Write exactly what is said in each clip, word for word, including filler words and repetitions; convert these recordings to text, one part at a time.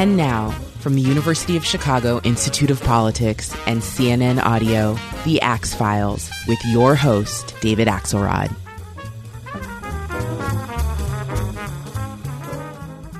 And now, from the University of Chicago Institute of Politics and C N N Audio, The Axe Files, with your host, David Axelrod.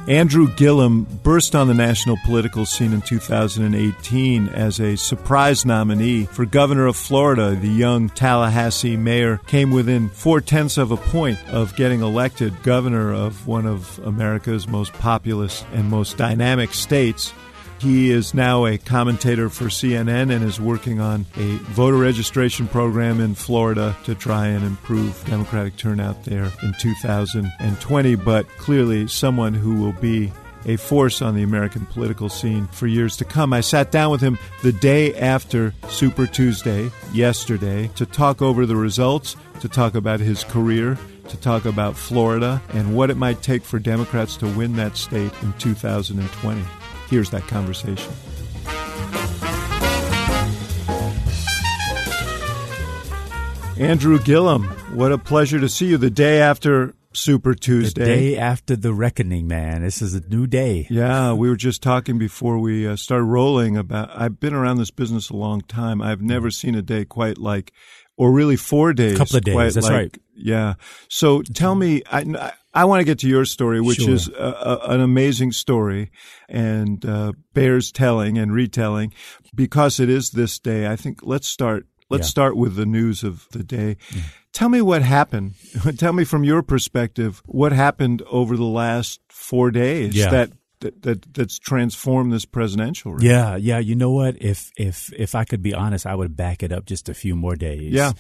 Andrew Gillum burst on the national political scene in two thousand eighteen as a surprise nominee for governor of Florida. The young Tallahassee mayor came within four-tenths of a point of getting elected governor of one of America's most populous and most dynamic states. He is now a commentator for C N N and is working on a voter registration program in Florida to try and improve Democratic turnout there in two thousand twenty, but clearly someone who will be a force on the American political scene for years to come. I sat down with him the day after Super Tuesday, yesterday, to talk over the results, to talk about his career, to talk about Florida and what it might take for Democrats to win that state in two thousand twenty. Here's that conversation. Andrew Gillum, what a pleasure to see you the day after Super Tuesday. The day after the reckoning, man. This is a new day. Yeah, we were just talking before we uh, started rolling about, I've been around this business a long time. I've never seen a day quite like, or really four days. A couple of days, quite that's like, right. Yeah. So tell me, I, I I want to get to your story, which sure. is a, a, an amazing story and uh, bears telling and retelling because it is this day. I think let's start let's yeah. start with the news of the day. Yeah. Tell me what happened. Tell me from your perspective what happened over the last four days yeah. that That, that that's transformed this presidential race. Yeah, yeah. You know what? If if if I could be honest, I would back it up just a few more days. Yeah,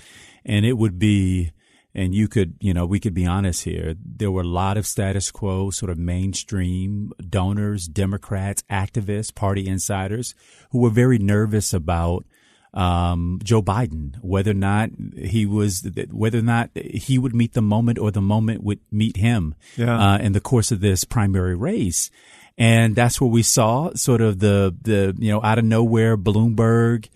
and it would be, and you could, you know, we could be honest here. There were a lot of status quo, sort of mainstream donors, Democrats, activists, party insiders who were very nervous about um, Joe Biden, whether or not he was, whether or not he would meet the moment or the moment would meet him yeah. uh, in the course of this primary race. And that's what we saw, sort of the, the, you know, out of nowhere, Bloomberg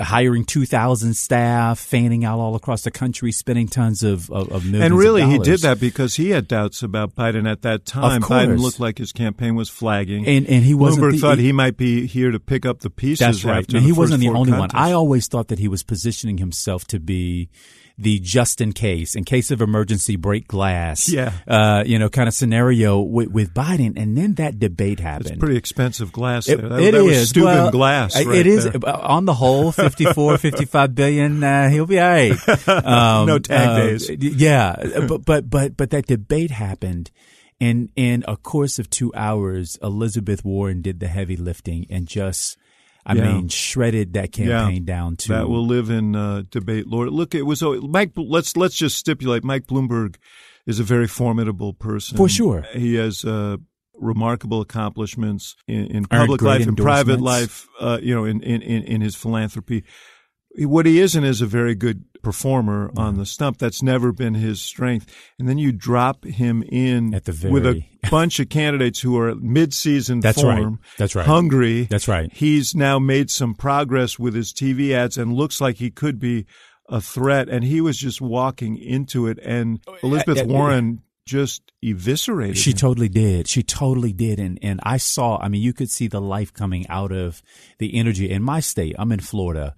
hiring two thousand staff, fanning out all across the country, spending tons of, of, of millions And really, of dollars. He did that because he had doubts about Biden at that time. Biden looked like his campaign was flagging. And, and he wasn't Bloomberg the, thought he, he might be here to pick up the pieces. That's right. After and the he first wasn't the only contests. one. I always thought that he was positioning himself to be the just in case, in case of emergency, break glass, yeah. uh, you know, kind of scenario with, with Biden. And then that debate happened. It's pretty expensive glass. It, there. That, it that is. was Steuben well, glass. Right it is. There. On the whole, fifty-four, fifty-five billion, uh, he'll be all right. Um, no tag uh, days. Yeah. But, but, but, but that debate happened. And in a course of two hours, Elizabeth Warren did the heavy lifting and just I yeah. mean, shredded that campaign yeah. down to that will live in uh, debate, Lord. Look, it was oh, Mike. Let's let's just stipulate Mike Bloomberg is a very formidable person for sure. He has uh, remarkable accomplishments in, in public life, in private life. Uh, you know, in, in, in his philanthropy. What he isn't is a very good performer yeah. on the stump. That's never been his strength. And then you drop him in At the very... with a bunch of candidates who are mid-season That's form, right. That's right. hungry. That's right. He's now made some progress with his T V ads and looks like he could be a threat. And he was just walking into it. And Elizabeth uh, yeah, Warren yeah. just eviscerated She him. totally did. She totally did. And and I saw, I mean, you could see the life coming out of the energy in my state. I'm in Florida.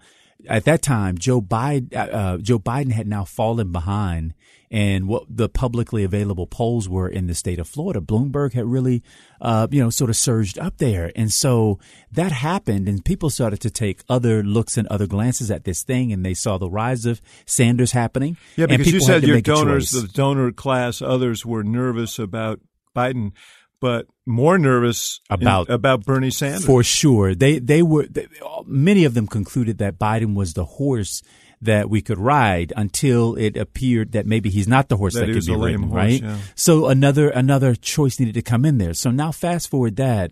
At that time, Joe Biden, uh, Joe Biden had now fallen behind in what the publicly available polls were in the state of Florida. Bloomberg had really, uh, you know, sort of surged up there. And so that happened and people started to take other looks and other glances at this thing. And they saw the rise of Sanders happening. Yeah, because you said your donors, the donor class, others were nervous about Biden. But more nervous about in, about Bernie Sanders for sure. They they were they, many of them concluded that Biden was the horse that we could ride until it appeared that maybe he's not the horse that, that could be ridden, horse, right? Yeah. So another another choice needed to come in there. So now fast forward that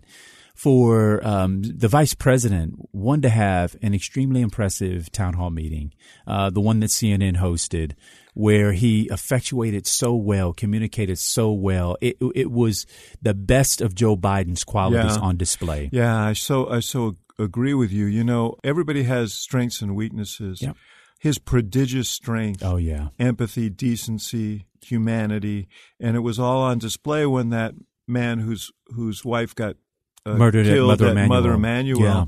for um, the vice president, one to have an extremely impressive town hall meeting, uh, the one that C N N hosted, where he effectuated so well, communicated so well. It it was the best of Joe Biden's qualities yeah. on display. Yeah, I so I so agree with you. You know, everybody has strengths and weaknesses. Yeah. His prodigious strength, oh, yeah. empathy, decency, humanity, and it was all on display when that man whose whose wife got uh, murdered killed at Mother Emanuel, Mother Emanuel yeah.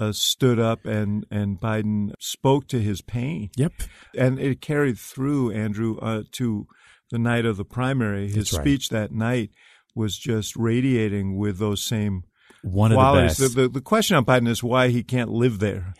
uh, stood up and, and Biden spoke to his pain. Yep. And it carried through, Andrew, uh, to the night of the primary. His That's speech right. that night was just radiating with those same One qualities. Of the, best. The, the, the question on Biden is why he can't live there.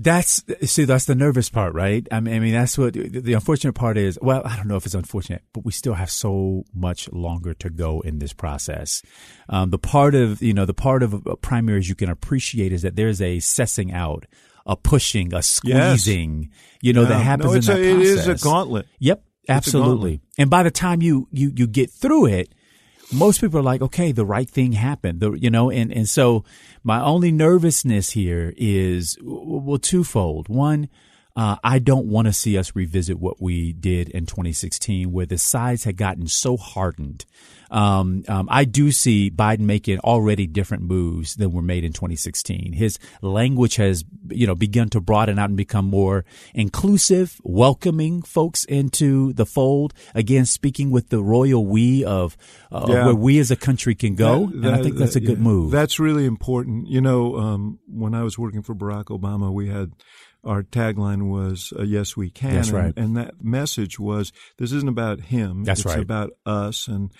That's see, that's the nervous part, right? I mean, I mean, that's what the unfortunate part is. Well, I don't know if it's unfortunate, but we still have so much longer to go in this process. Um, the part of you know, the part of primaries you can appreciate is that there's a sussing out, a pushing, a squeezing, yes. you know, yeah. that happens no, it's in that a, process. It is a gauntlet. Yep, absolutely. Gauntlet. And by the time you you you get through it, most people are like, okay, the right thing happened, the, you know, and, and so my only nervousness here is, well, twofold. One, uh, I don't want to see us revisit what we did in twenty sixteen where the sides had gotten so hardened. Um, um, I do see Biden making already different moves than were made in twenty sixteen. His language has, you know, begun to broaden out and become more inclusive, welcoming folks into the fold. Again, speaking with the royal we of uh, yeah. where we as a country can go. That, that, and I think that's that, a good yeah. move. That's really important. You know, um, when I was working for Barack Obama, we had our tagline was, uh, yes, we can. That's right. And, and that message was, this isn't about him. That's right. It's about us. And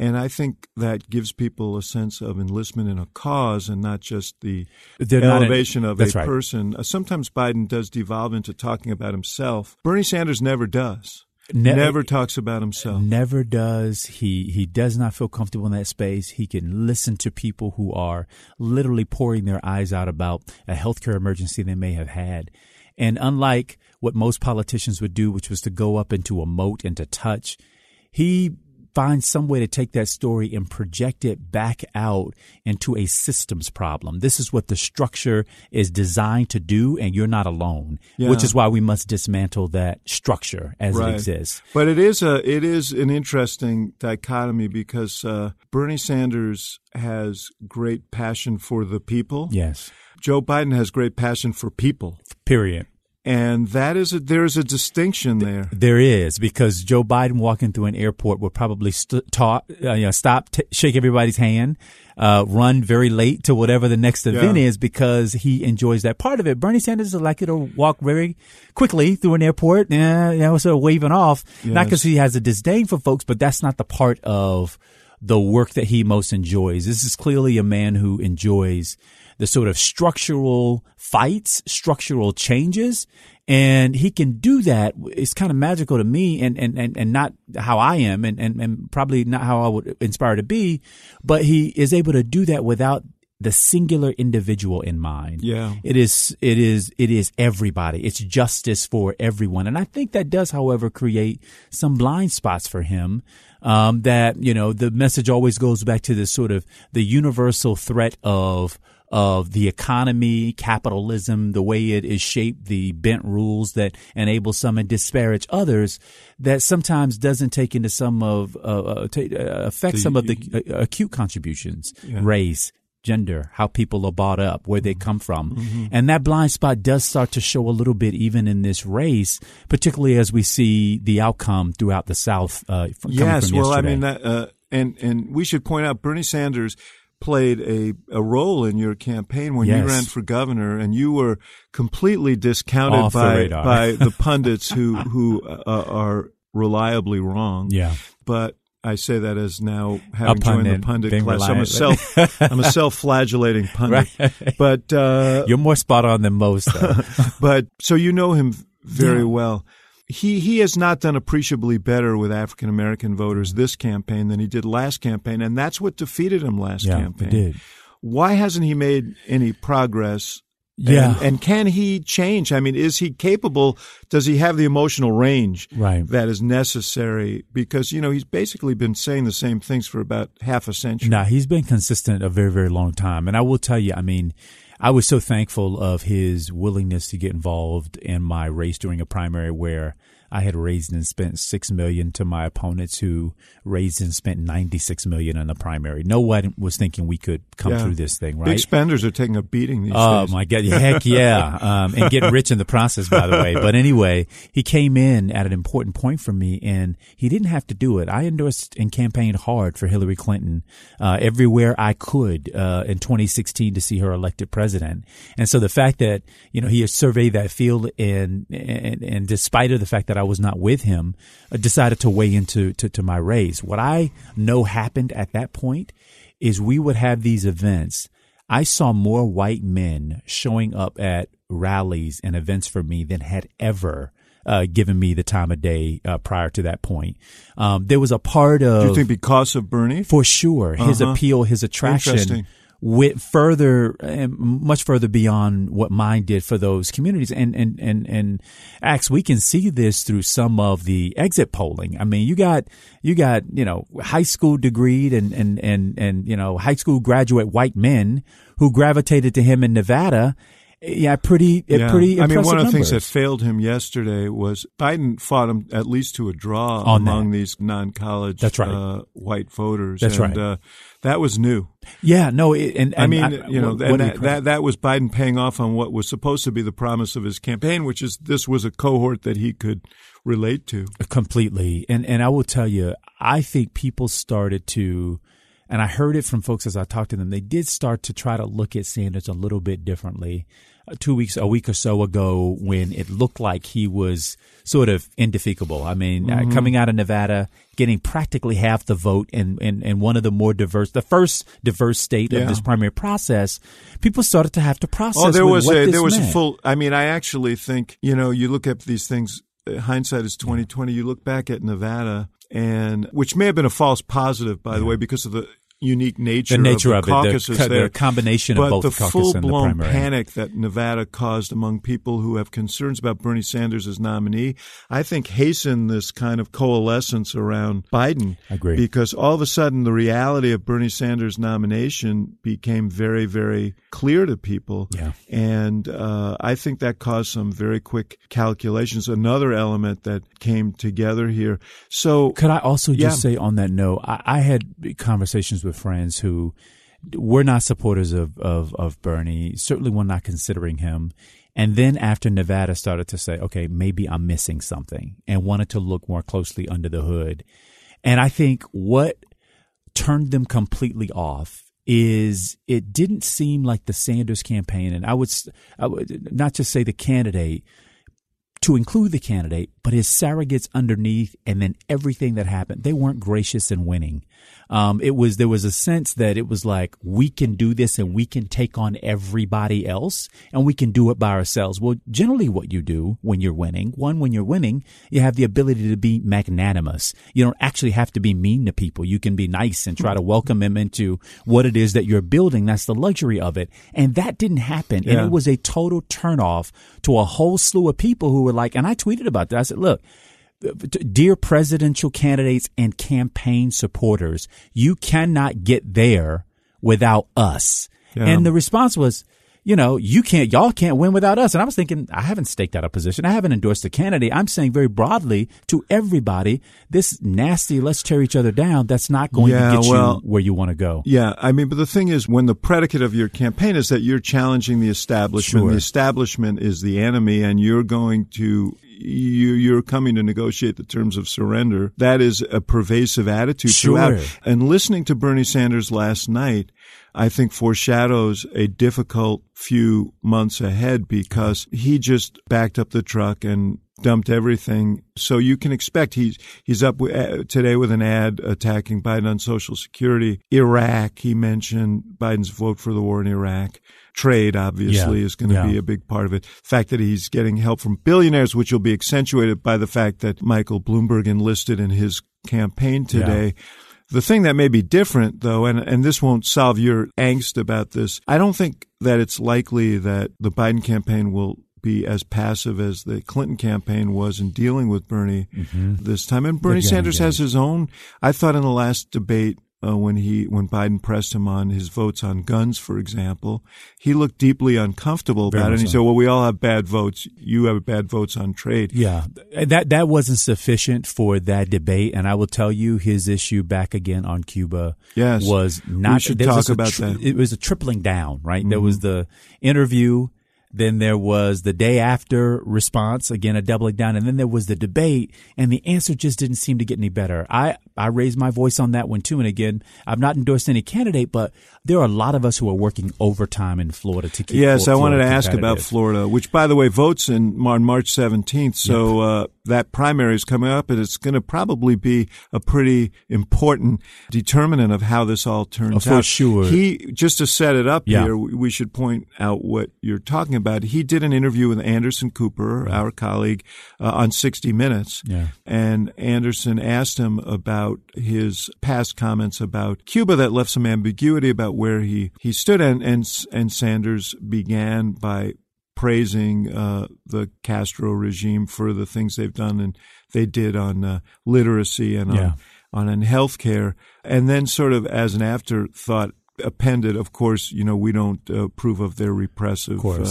and I think that gives people a sense of enlistment in a cause and not just the They're elevation an, of a right. person. Uh, sometimes Biden does devolve into talking about himself. Bernie Sanders never does. Ne- never talks about himself. Never does. He he does not feel comfortable in that space. He can listen to people who are literally pouring their eyes out about a healthcare emergency they may have had. And unlike what most politicians would do, which was to go up into a moat and to touch, he find some way to take that story and project it back out into a systems problem. This is what the structure is designed to do, and you're not alone, yeah. which is why we must dismantle that structure as right. it exists. But it is a it is an interesting dichotomy because uh, Bernie Sanders has great passion for the people. Yes. Joe Biden has great passion for people. Period. And that is a, there is a distinction there. There is, because Joe Biden walking through an airport will probably st- talk, uh, you know, stop, t- shake everybody's hand, uh, run very late to whatever the next event yeah. is because he enjoys that part of it. Bernie Sanders is likely to walk very quickly through an airport, eh, you know, sort of waving off, yes. not because he has a disdain for folks, but that's not the part of the work that he most enjoys. This is clearly a man who enjoys the sort of structural fights, structural changes. And he can do that. It's kind of magical to me and, and, and, and not how I am and, and, and probably not how I would inspire to be. But he is able to do that without the singular individual in mind. Yeah. It is, it is, it is everybody. It's justice for everyone. And I think that does, however, create some blind spots for him. Um, that, you know, the message always goes back to this sort of the universal threat of, of the economy, capitalism, the way it is shaped, the bent rules that enable some and disparage others, that sometimes doesn't take into some of uh, t- uh, affect the, some of the uh, acute contributions, yeah. race, gender, how people are bought up, where they come from. Mm-hmm. And that blind spot does start to show a little bit even in this race, particularly as we see the outcome throughout the South uh, from, yes, coming from well, yesterday. Yes, well, I mean, that, uh, and, and we should point out Bernie Sanders played a, a role in your campaign when yes. you ran for governor, and you were completely discounted Off by the by the pundits who who uh, are reliably wrong. Yeah, but I say that as now having joined the pundit class. Reliant. I'm a self I'm a self-flagellating pundit, right. but uh, you're more spot on than most. Though. But so you know him very yeah. well. He he has not done appreciably better with African American voters this campaign than he did last campaign, and that's what defeated him last yeah, campaign. It did. Why hasn't he made any progress? Yeah. And, and can he change? I mean, is he capable? Does he have the emotional range right. that is necessary? Because, you know, he's basically been saying the same things for about half a century. No, he's been consistent a very, very long time. And I will tell you, I mean, I was so thankful of his willingness to get involved in my race during a primary where I had raised and spent six million to my opponents who raised and spent ninety-six million in the primary. No one was thinking we could come yeah. through this thing, right? Big spenders are taking a beating these oh, days. Oh my God. Heck yeah. Um, and get rich in the process, by the way. But anyway, he came in at an important point for me, and he didn't have to do it. I endorsed and campaigned hard for Hillary Clinton uh, everywhere I could uh, in twenty sixteen to see her elected president. And so the fact that, you know, he surveyed that field and, and, and despite of the fact that I was not with him, uh, decided to weigh into to, to my race. What I know happened at that point is we would have these events. I saw more white men showing up at rallies and events for me than had ever uh, given me the time of day uh, prior to that point. Um, there was a part of... Do you think because of Bernie? For sure. Uh-huh. His appeal, his attraction. With further and much further beyond what mine did for those communities. And, and, and, and Axe, we can see this through some of the exit polling. I mean, you got, you got, you know, high school degreed and, and, and, and, you know, high school graduate white men who gravitated to him in Nevada. Yeah, pretty, yeah. pretty. I mean, one of the numbers. Things that failed him yesterday was Biden fought him at least to a draw on among that. These non-college That's right. uh, white voters. That's and, right. Uh, that was new. Yeah, no, it, and, and I mean, I, you know, what, and that, that that was Biden paying off on what was supposed to be the promise of his campaign, which is this was a cohort that he could relate to completely. And and I will tell you, I think people started to. And I heard it from folks as I talked to them. They did start to try to look at Sanders a little bit differently. Uh, two weeks, a week or so ago, when it looked like he was sort of indefatigable. I mean, mm-hmm. uh, coming out of Nevada, getting practically half the vote and, and, and one of the more diverse, the first diverse state yeah. of this primary process, people started to have to process. Oh, there was what a, this there was meant. a full. I mean, I actually think, you know, you look at these things. Hindsight is twenty twenty. You look back at Nevada. And which may have been a false positive, by yeah. the way, because of the unique nature, the nature of the of caucuses it, the, there. The combination but of both the caucus and the primary. But the full-blown panic that Nevada caused among people who have concerns about Bernie Sanders as nominee, I think hastened this kind of coalescence around Biden. I agree. Because all of a sudden the reality of Bernie Sanders' nomination became very, very clear to people. Yeah. And uh, I think that caused some very quick calculations, another element that came together here. So, could I also yeah. just say on that note, I, I had conversations with with friends who were not supporters of, of, of Bernie, certainly were not considering him. And then after Nevada started to say, okay, maybe I'm missing something, and wanted to look more closely under the hood. And I think what turned them completely off is it didn't seem like the Sanders campaign, and I would, I would not just say the candidate, to include the candidate, but his surrogates underneath, and then everything that happened, they weren't gracious in winning. Um, it was there was a sense that it was like, we can do this and we can take on everybody else and we can do it by ourselves. Well, generally what you do when you're winning, one, when you're winning, you have the ability to be magnanimous. You don't actually have to be mean to people. You can be nice and try to welcome them into what it is that you're building. That's the luxury of it. And that didn't happen. Yeah. And it was a total turnoff to a whole slew of people who were like, and I tweeted about that. I said, look, dear presidential candidates and campaign supporters, you cannot get there without us. Yeah. And the response was, you know, you can't, y'all can't win without us. And I was thinking, I haven't staked out a position. I haven't endorsed a candidate. I'm saying very broadly to everybody, this nasty, let's tear each other down, that's not going yeah, to get well, you where you want to go. Yeah. I mean, but the thing is, when the predicate of your campaign is that you're challenging the establishment, sure. the establishment is the enemy, and you're going to, you, you're coming to negotiate the terms of surrender. That is a pervasive attitude sure. throughout. And listening to Bernie Sanders last night, I think foreshadows a difficult few months ahead, because he just backed up the truck and dumped everything. So you can expect he's he's up today with an ad attacking Biden on Social Security, Iraq. He mentioned Biden's vote for the war in Iraq. Trade, obviously, yeah, is going to yeah. be a big part of it. The fact that he's getting help from billionaires, which will be accentuated by the fact that Michael Bloomberg enlisted in his campaign today. Yeah. The thing that may be different, though, and, and this won't solve your angst about this, I don't think that it's likely that the Biden campaign will be as passive as the Clinton campaign was in dealing with Bernie mm-hmm. this time. And Bernie Again, Sanders yeah. has his own, I thought in the last debate, uh, when he when Biden pressed him on his votes on guns, for example. He looked deeply uncomfortable about Very it. And so. He said, well, we all have bad votes. You have bad votes on trade. Yeah, that that wasn't sufficient for that debate. And I will tell you his issue back again on Cuba yes. was not. We should talk was about tri- that. It was a tripling down, right? Mm-hmm. There was the interview. Then there was the day after response, again, a doubling down. And then there was the debate, and the answer just didn't seem to get any better. I, I raised my voice on that one, too. And again, I've not endorsed any candidate, but there are a lot of us who are working overtime in Florida to keep Yes, Florida I wanted to ask about Florida, which, by the way, votes in, on March seventeenth. So yep. uh, that primary is coming up, and it's going to probably be a pretty important determinant of how this all turns oh, for out. For sure. He, just to set it up yeah. here, we should point out what you're talking about. About he did an interview with Anderson Cooper, right. our colleague, uh, on sixty minutes, yeah. and Anderson asked him about his past comments about Cuba that left some ambiguity about where he, he stood, and, and, and Sanders began by praising uh, the Castro regime for the things they've done and they did on uh, literacy and yeah. on, on healthcare, and then sort of as an afterthought, appended, of course, you know, we don't uh, approve of their repressive uh,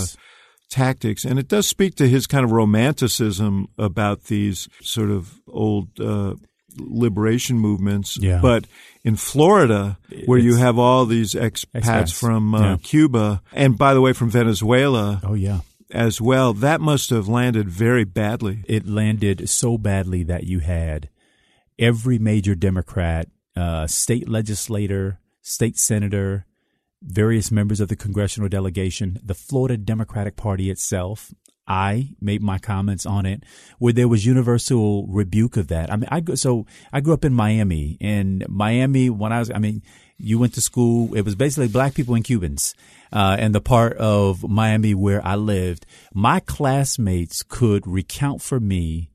tactics. And it does speak to his kind of romanticism about these sort of old uh, liberation movements. Yeah. But in Florida, where it's, you have all these expats, expats. from uh, yeah. Cuba, and by the way, from Venezuela. Oh, yeah. As well, that must have landed very badly. It landed so badly that you had every major Democrat, uh, state legislator, state senator, various members of the congressional delegation, the Florida Democratic Party itself. I made my comments on it where there was universal rebuke of that. I mean, I so I grew up in Miami, and Miami when I was I mean, you went to school. It was basically black people and Cubans uh, and the part of Miami where I lived. My classmates could recount for me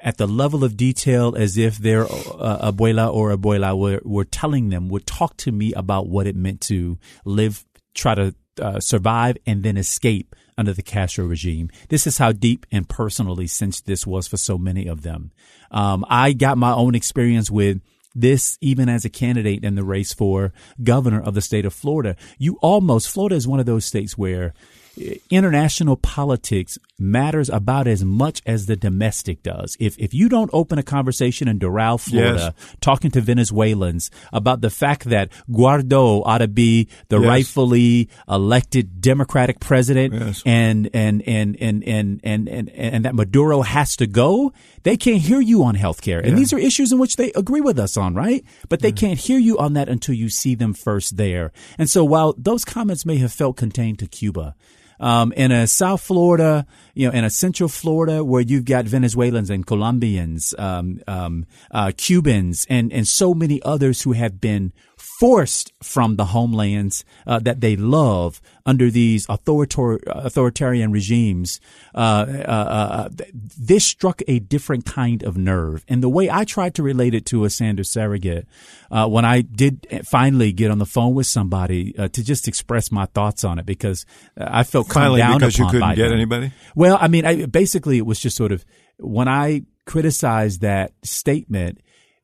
at the level of detail as if their uh, abuela or abuela were, were telling them, would talk to me about what it meant to live, try to uh, survive, and then escape under the Castro regime. This is how deep and personally since this was for so many of them. Um, I got my own experience with this, even as a candidate in the race for governor of the state of Florida. You almost, Florida is one of those states where international politics matters about as much as the domestic does. If if you don't open a conversation in Doral, Florida, yes. talking to Venezuelans about the fact that Guaidó ought to be the yes. rightfully elected Democratic president yes. and, and, and, and, and, and, and, and that Maduro has to go, they can't hear you on health care. And yeah. these are issues in which they agree with us on, right? But they mm-hmm. can't hear you on that until you see them first there. And so while those comments may have felt contained to Cuba, Um, in a South Florida, you know, in a Central Florida where you've got Venezuelans and Colombians, um, um, uh, Cubans and, and so many others who have been forced from the homelands uh, that they love under these authoritar- authoritarian regimes, uh, uh, uh, this struck a different kind of nerve. And the way I tried to relate it to a Sanders surrogate, uh, when I did finally get on the phone with somebody uh, to just express my thoughts on it, because I felt finally down because you couldn't get anybody. Well, I mean, I, basically, it was just sort of when I criticized that statement,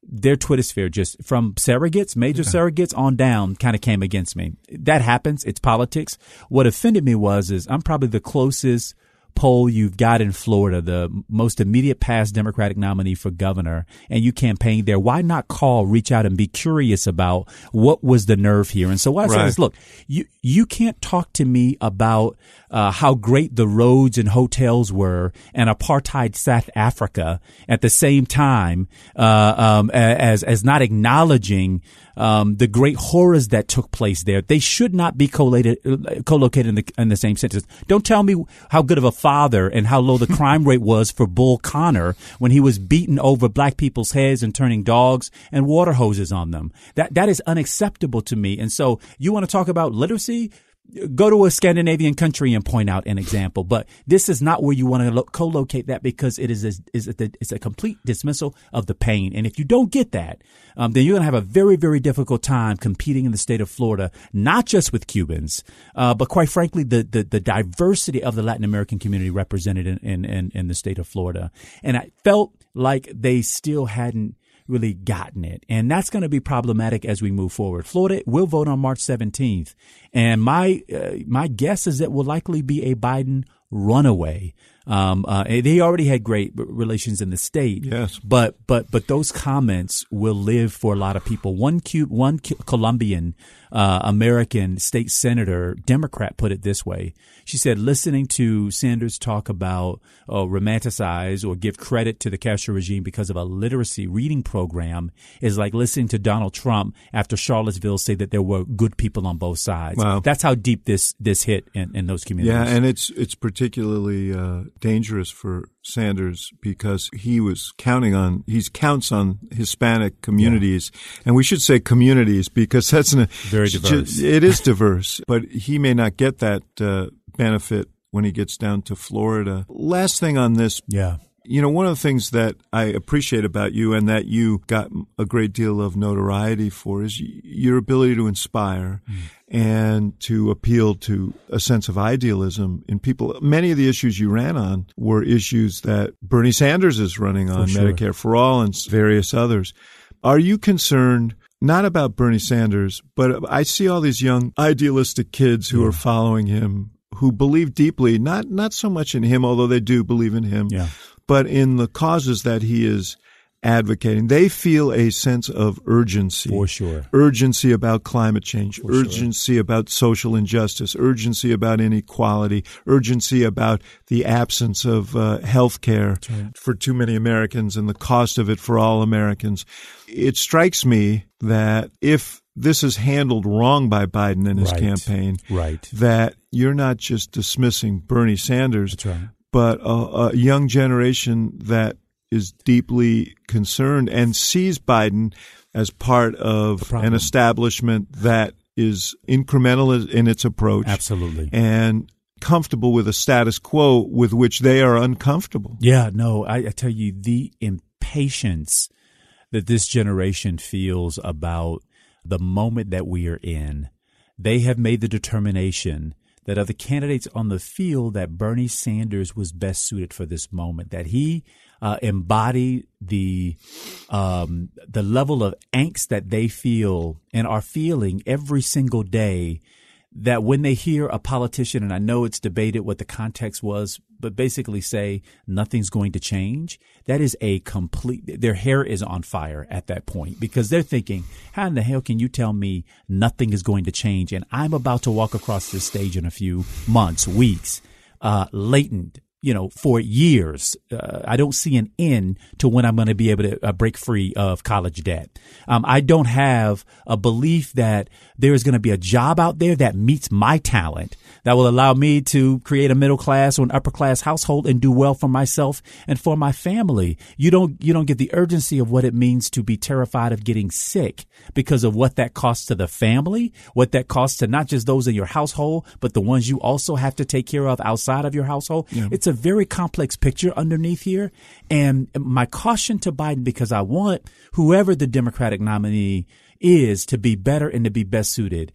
their Twitter sphere just from surrogates, major yeah. surrogates on down kind of came against me. That happens. It's politics. What offended me was is I'm probably the closest poll you've got in Florida, the most immediate past Democratic nominee for governor, and you campaigned there. Why not call, reach out, and be curious about what was the nerve here? And so what I right. said is, look, you you can't talk to me about uh, how great the roads and hotels were in apartheid South Africa at the same time uh, um, as as not acknowledging um, the great horrors that took place there. They should not be collated, co-located in the, in the same sentence. Don't tell me how good of a father and how low the crime rate was for Bull Connor when he was beating over black people's heads and turning dogs and water hoses on them. That that is unacceptable to me. And so you want to talk about literacy? Go to a Scandinavian country and point out an example. But this is not where you want to lo- co-locate that, because it is a, is a, it's a complete dismissal of the pain. And if you don't get that, um, then you're going to have a very, very difficult time competing in the state of Florida, not just with Cubans, uh, but quite frankly, the, the, the diversity of the Latin American community represented in, in, in, in the state of Florida. And I felt like they still hadn't really gotten it. And that's going to be problematic as we move forward. Florida will vote on March seventeenth. And my uh, my guess is it will likely be a Biden runaway. Um, uh, they already had great relations in the state. Yes. But but but those comments will live for a lot of people. One cute, one Colombian uh, American state senator, Democrat, put it this way. She said, listening to Sanders talk about uh, romanticize or give credit to the Castro regime because of a literacy reading program is like listening to Donald Trump after Charlottesville say that there were good people on both sides. Wow. That's how deep this this hit in, in those communities. Yeah, and it's it's particularly uh, dangerous for Sanders because he was counting on he counts on Hispanic communities, yeah. and we should say communities because that's an, very diverse. It is diverse, but he may not get that uh, benefit when he gets down to Florida. Last thing on this, yeah. You know, one of the things that I appreciate about you and that you got a great deal of notoriety for is your ability to inspire mm. and to appeal to a sense of idealism in people. Many of the issues you ran on were issues that Bernie Sanders is running on, for sure. Medicare for All and various others. Are you concerned not about Bernie Sanders, but I see all these young idealistic kids who yeah. are following him, who believe deeply, not not so much in him, although they do believe in him, yeah. but in the causes that he is advocating. They feel a sense of urgency. For sure. Urgency about climate change, For urgency sure. about social injustice, urgency about inequality, urgency about the absence of uh, health care right. for too many Americans and the cost of it for all Americans. It strikes me that if this is handled wrong by Biden and his right. campaign, right. that you're not just dismissing Bernie Sanders. That's right. But a, a young generation that is deeply concerned and sees Biden as part of an establishment that is incremental in its approach. Absolutely. And comfortable with a status quo with which they are uncomfortable. Yeah, no, I, I tell you, the impatience that this generation feels about the moment that we are in, they have made the determination that of the candidates on the field, that Bernie Sanders was best suited for this moment, that he uh, embodied the um, the level of angst that they feel and are feeling every single day, that when they hear a politician, and I know it's debated what the context was, but basically say nothing's going to change, that is a complete – their hair is on fire at that point because they're thinking, how in the hell can you tell me nothing is going to change? And I'm about to walk across this stage in a few months, weeks, uh, latent, you know, for years. Uh, I don't see an end to when I'm going to be able to uh, break free of college debt. Um, I don't have a belief that there is going to be a job out there that meets my talent, that will allow me to create a middle class or an upper class household and do well for myself and for my family. You don't you don't get the urgency of what it means to be terrified of getting sick because of what that costs to the family, what that costs to not just those in your household, but the ones you also have to take care of outside of your household. Yeah. It's a very complex picture underneath here. And my caution to Biden, because I want whoever the Democratic nominee is to be better and to be best suited.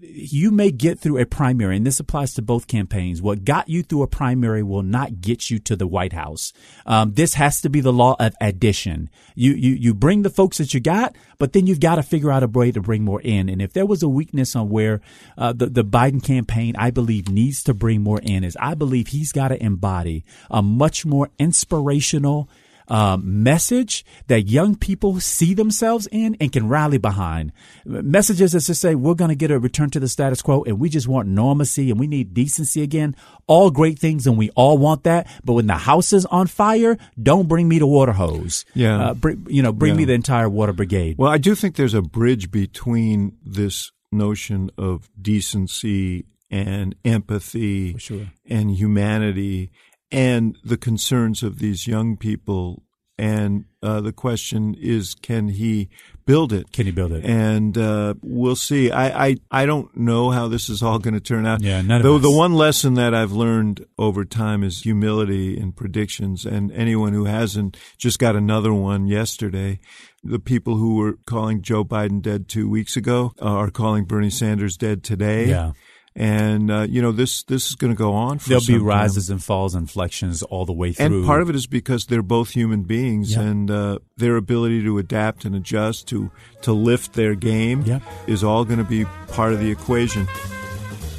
You may get through a primary, and this applies to both campaigns. What got you through a primary will not get you to the White House. Um, this has to be the law of addition. You, you, you bring the folks that you got, but then you've got to figure out a way to bring more in. And if there was a weakness on where uh, the, the Biden campaign, I believe, needs to bring more in, is I believe he's got to embody a much more inspirational Um, message that young people see themselves in and can rally behind. Messages that just say we're going to get a return to the status quo and we just want normalcy and we need decency again. All great things, and we all want that. But when the house is on fire, don't bring me the water hose. Yeah, uh, br- you know, bring yeah. me the entire water brigade. Well, I do think there's a bridge between this notion of decency and empathy For sure. and humanity and the concerns of these young people, and uh, the question is, can he build it? Can he build it? And uh, we'll see. I, I I don't know how this is all going to turn out. Yeah, none Though of us. The one lesson that I've learned over time is humility in predictions, and anyone who hasn't just got another one yesterday. The people who were calling Joe Biden dead two weeks ago are calling Bernie Sanders dead today. Yeah. And, uh, you know, this this is going to go on for There'll some be rises time. and falls, inflections all the way through. And part of it is because they're both human beings, yeah. and uh, their ability to adapt and adjust, to, to lift their game, yeah. is all going to be part of the equation.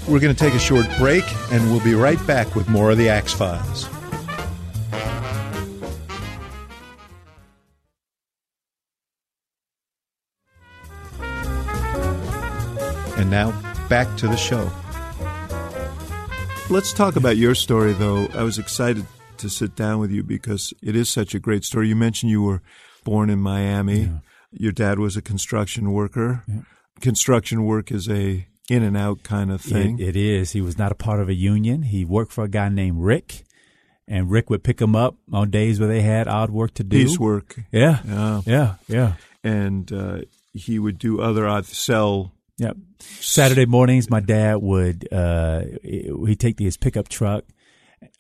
We're going to take a short break, and we'll be right back with more of The Axe Files. And now, back to the show. Let's talk about your story, though. I was excited to sit down with you because it is such a great story. You mentioned you were born in Miami. Yeah. Your dad was a construction worker. Yeah. Construction work is a in and out kind of thing. It, it is. He was not a part of a union. He worked for a guy named Rick, and Rick would pick him up on days where they had odd work to do. Piecework. Yeah. Yeah. Yeah. yeah. And uh, he would do other odd sell. Yeah. Saturday mornings, my dad would uh, he'd take his pickup truck,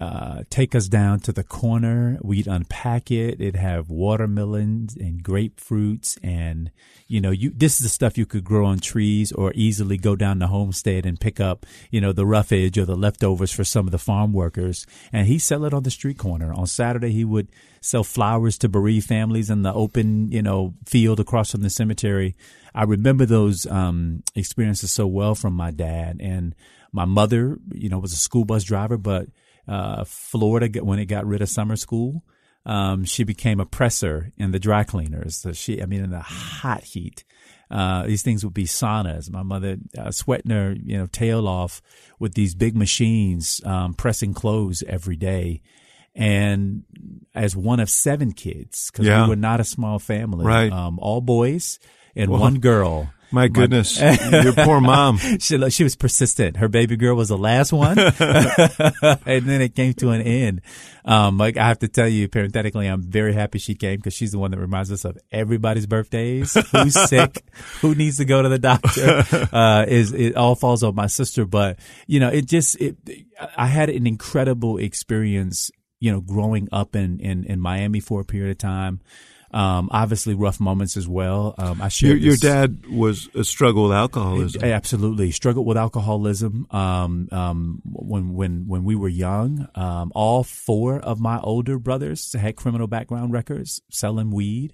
uh, take us down to the corner. We'd unpack it. It'd have watermelons and grapefruits, and you know, you this is the stuff you could grow on trees or easily go down the homestead and pick up, you know, the roughage or the leftovers for some of the farm workers. And he'd sell it on the street corner. On Saturday, he would sell flowers to bereaved families in the open, you know, field across from the cemetery. I remember those um, experiences so well from my dad. And my mother, you know, was a school bus driver, but uh, Florida, when it got rid of summer school, um, she became a presser in the dry cleaners. So she, I mean, in the hot heat, uh, these things would be saunas. My mother uh, sweating her, you know, tail off with these big machines um, pressing clothes every day. And as one of seven kids, because yeah. we were not a small family, right. um, all boys. And well, one girl. My goodness. My, your poor mom. She, she was persistent. Her baby girl was the last one. And then it came to an end. Um, like I have to tell you, parenthetically, I'm very happy she came because she's the one that reminds us of everybody's birthdays, who's sick, who needs to go to the doctor. Uh, is it all falls on my sister. But, you know, it just, it, I had an incredible experience, you know, growing up in, in, in Miami for a period of time. Um, obviously, rough moments as well. Um, I shared your, your dad was a struggle with alcoholism. Absolutely, struggled with alcoholism. Um, um, when when when we were young, um, all four of my older brothers had criminal background records, selling weed.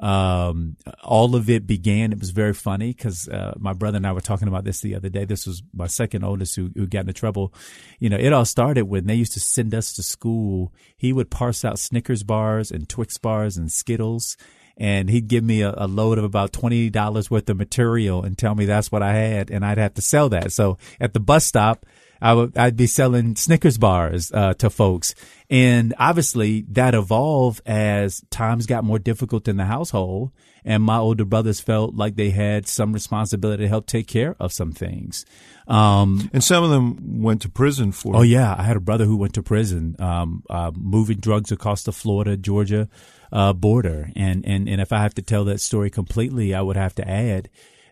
Um, all of it began. It was very funny because uh, my brother and I were talking about this the other day. This was my second oldest who, who got into trouble. You know, it all started when they used to send us to school. He would parse out Snickers bars and Twix bars and Skittles, and he'd give me a, a load of about twenty dollars worth of material and tell me that's what I had, and I'd have to sell that. So at the bus stop, I would, I'd be selling Snickers bars uh, to folks. And obviously that evolved as times got more difficult in the household. And my older brothers felt like they had some responsibility to help take care of some things. Um, and some of them went to prison for it. Oh, yeah. I had a brother who went to prison, um, uh, moving drugs across the Florida, Georgia uh, border. And, and, and if I have to tell that story completely, I would have to add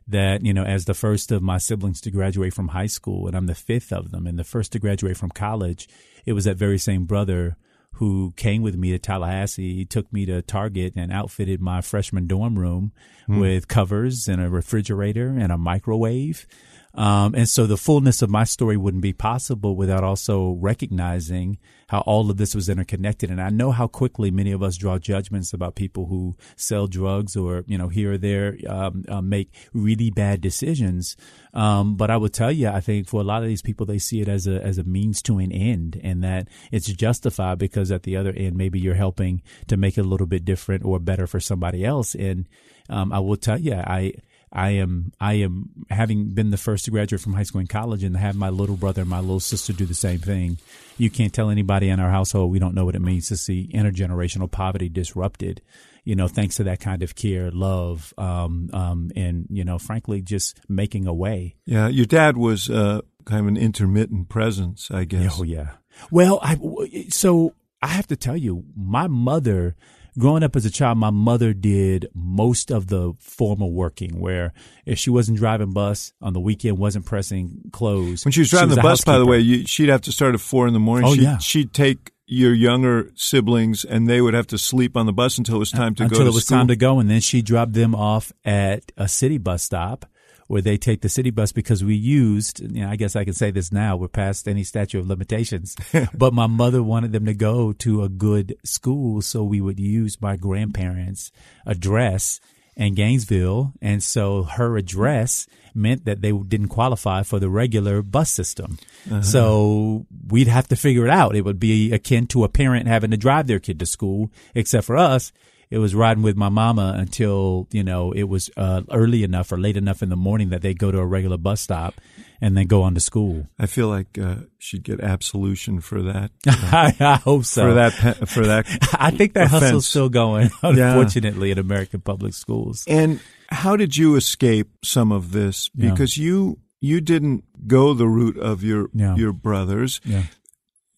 that, you know, as the first of my siblings to graduate from high school, and I'm the fifth of them, and the first to graduate from college, it was that very same brother who came with me to Tallahassee. He took me to Target and outfitted my freshman dorm room mm. with covers and a refrigerator and a microwave. Um, and so the fullness of my story wouldn't be possible without also recognizing how all of this was interconnected. And I know how quickly many of us draw judgments about people who sell drugs or, you know, here or there, um, uh, make really bad decisions. Um, but I will tell you, I think for a lot of these people, they see it as a, as a means to an end, and that it's justified because at the other end, maybe you're helping to make it a little bit different or better for somebody else. And, um, I will tell you, I, I am I am having been the first to graduate from high school and college, and to have my little brother and my little sister do the same thing. You can't tell anybody in our household we don't know what it means to see intergenerational poverty disrupted, you know, thanks to that kind of care, love, um, um, and, you know, frankly, just making a way. Yeah. Your dad was uh, kind of an intermittent presence, I guess. Oh, yeah. Well, I, so I have to tell you, my mother – growing up as a child, my mother did most of the formal working, where if she wasn't driving bus on the weekend, wasn't pressing clothes. When she was driving she was the bus, by the way, you, she'd have to start at four in the morning. Oh, she'd, yeah. she'd take your younger siblings, and they would have to sleep on the bus until it was time to until go to school. Until it was time to go, and then she dropped them off at a city bus stop, where they take the city bus because we used, you know, I guess I can say this now, we're past any statute of limitations, but my mother wanted them to go to a good school. So we would use my grandparents' address in Gainesville. And so her address meant that they didn't qualify for the regular bus system. Uh-huh. So we'd have to figure it out. It would be akin to a parent having to drive their kid to school, except for us. It was riding with my mama until, you know, it was uh, early enough or late enough in the morning that they go to a regular bus stop and then go on to school. I feel like uh, she'd get absolution for that. Uh, I, I hope so. For that, for that. I think that offense. Hustle's still going, unfortunately, yeah. in American public schools. And how did you escape some of this? Because yeah. you you didn't go the route of your yeah. your brothers. Yeah.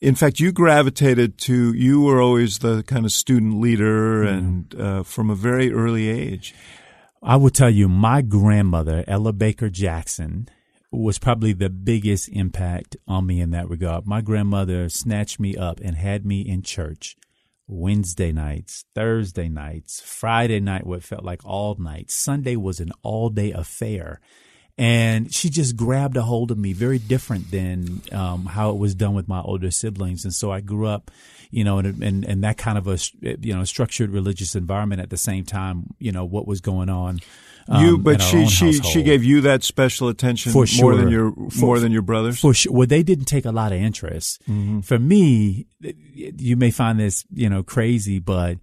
In fact, you gravitated to, you were always the kind of student leader and uh, from a very early age. I will tell you, my grandmother, Ella Baker Jackson, was probably the biggest impact on me in that regard. My grandmother snatched me up and had me in church Wednesday nights, Thursday nights, Friday night, what felt like all night. Sunday was an all-day affair. And she just grabbed a hold of me, very different than um, how it was done with my older siblings. And so I grew up, you know, in, in, in that kind of a, you know, structured religious environment at the same time, you know, what was going on. Um, you, but she, she, she gave you that special attention for sure. more than your, for, more than your brothers? For sure. Well, they didn't take a lot of interest. Mm-hmm. For me, you may find this, you know, crazy, but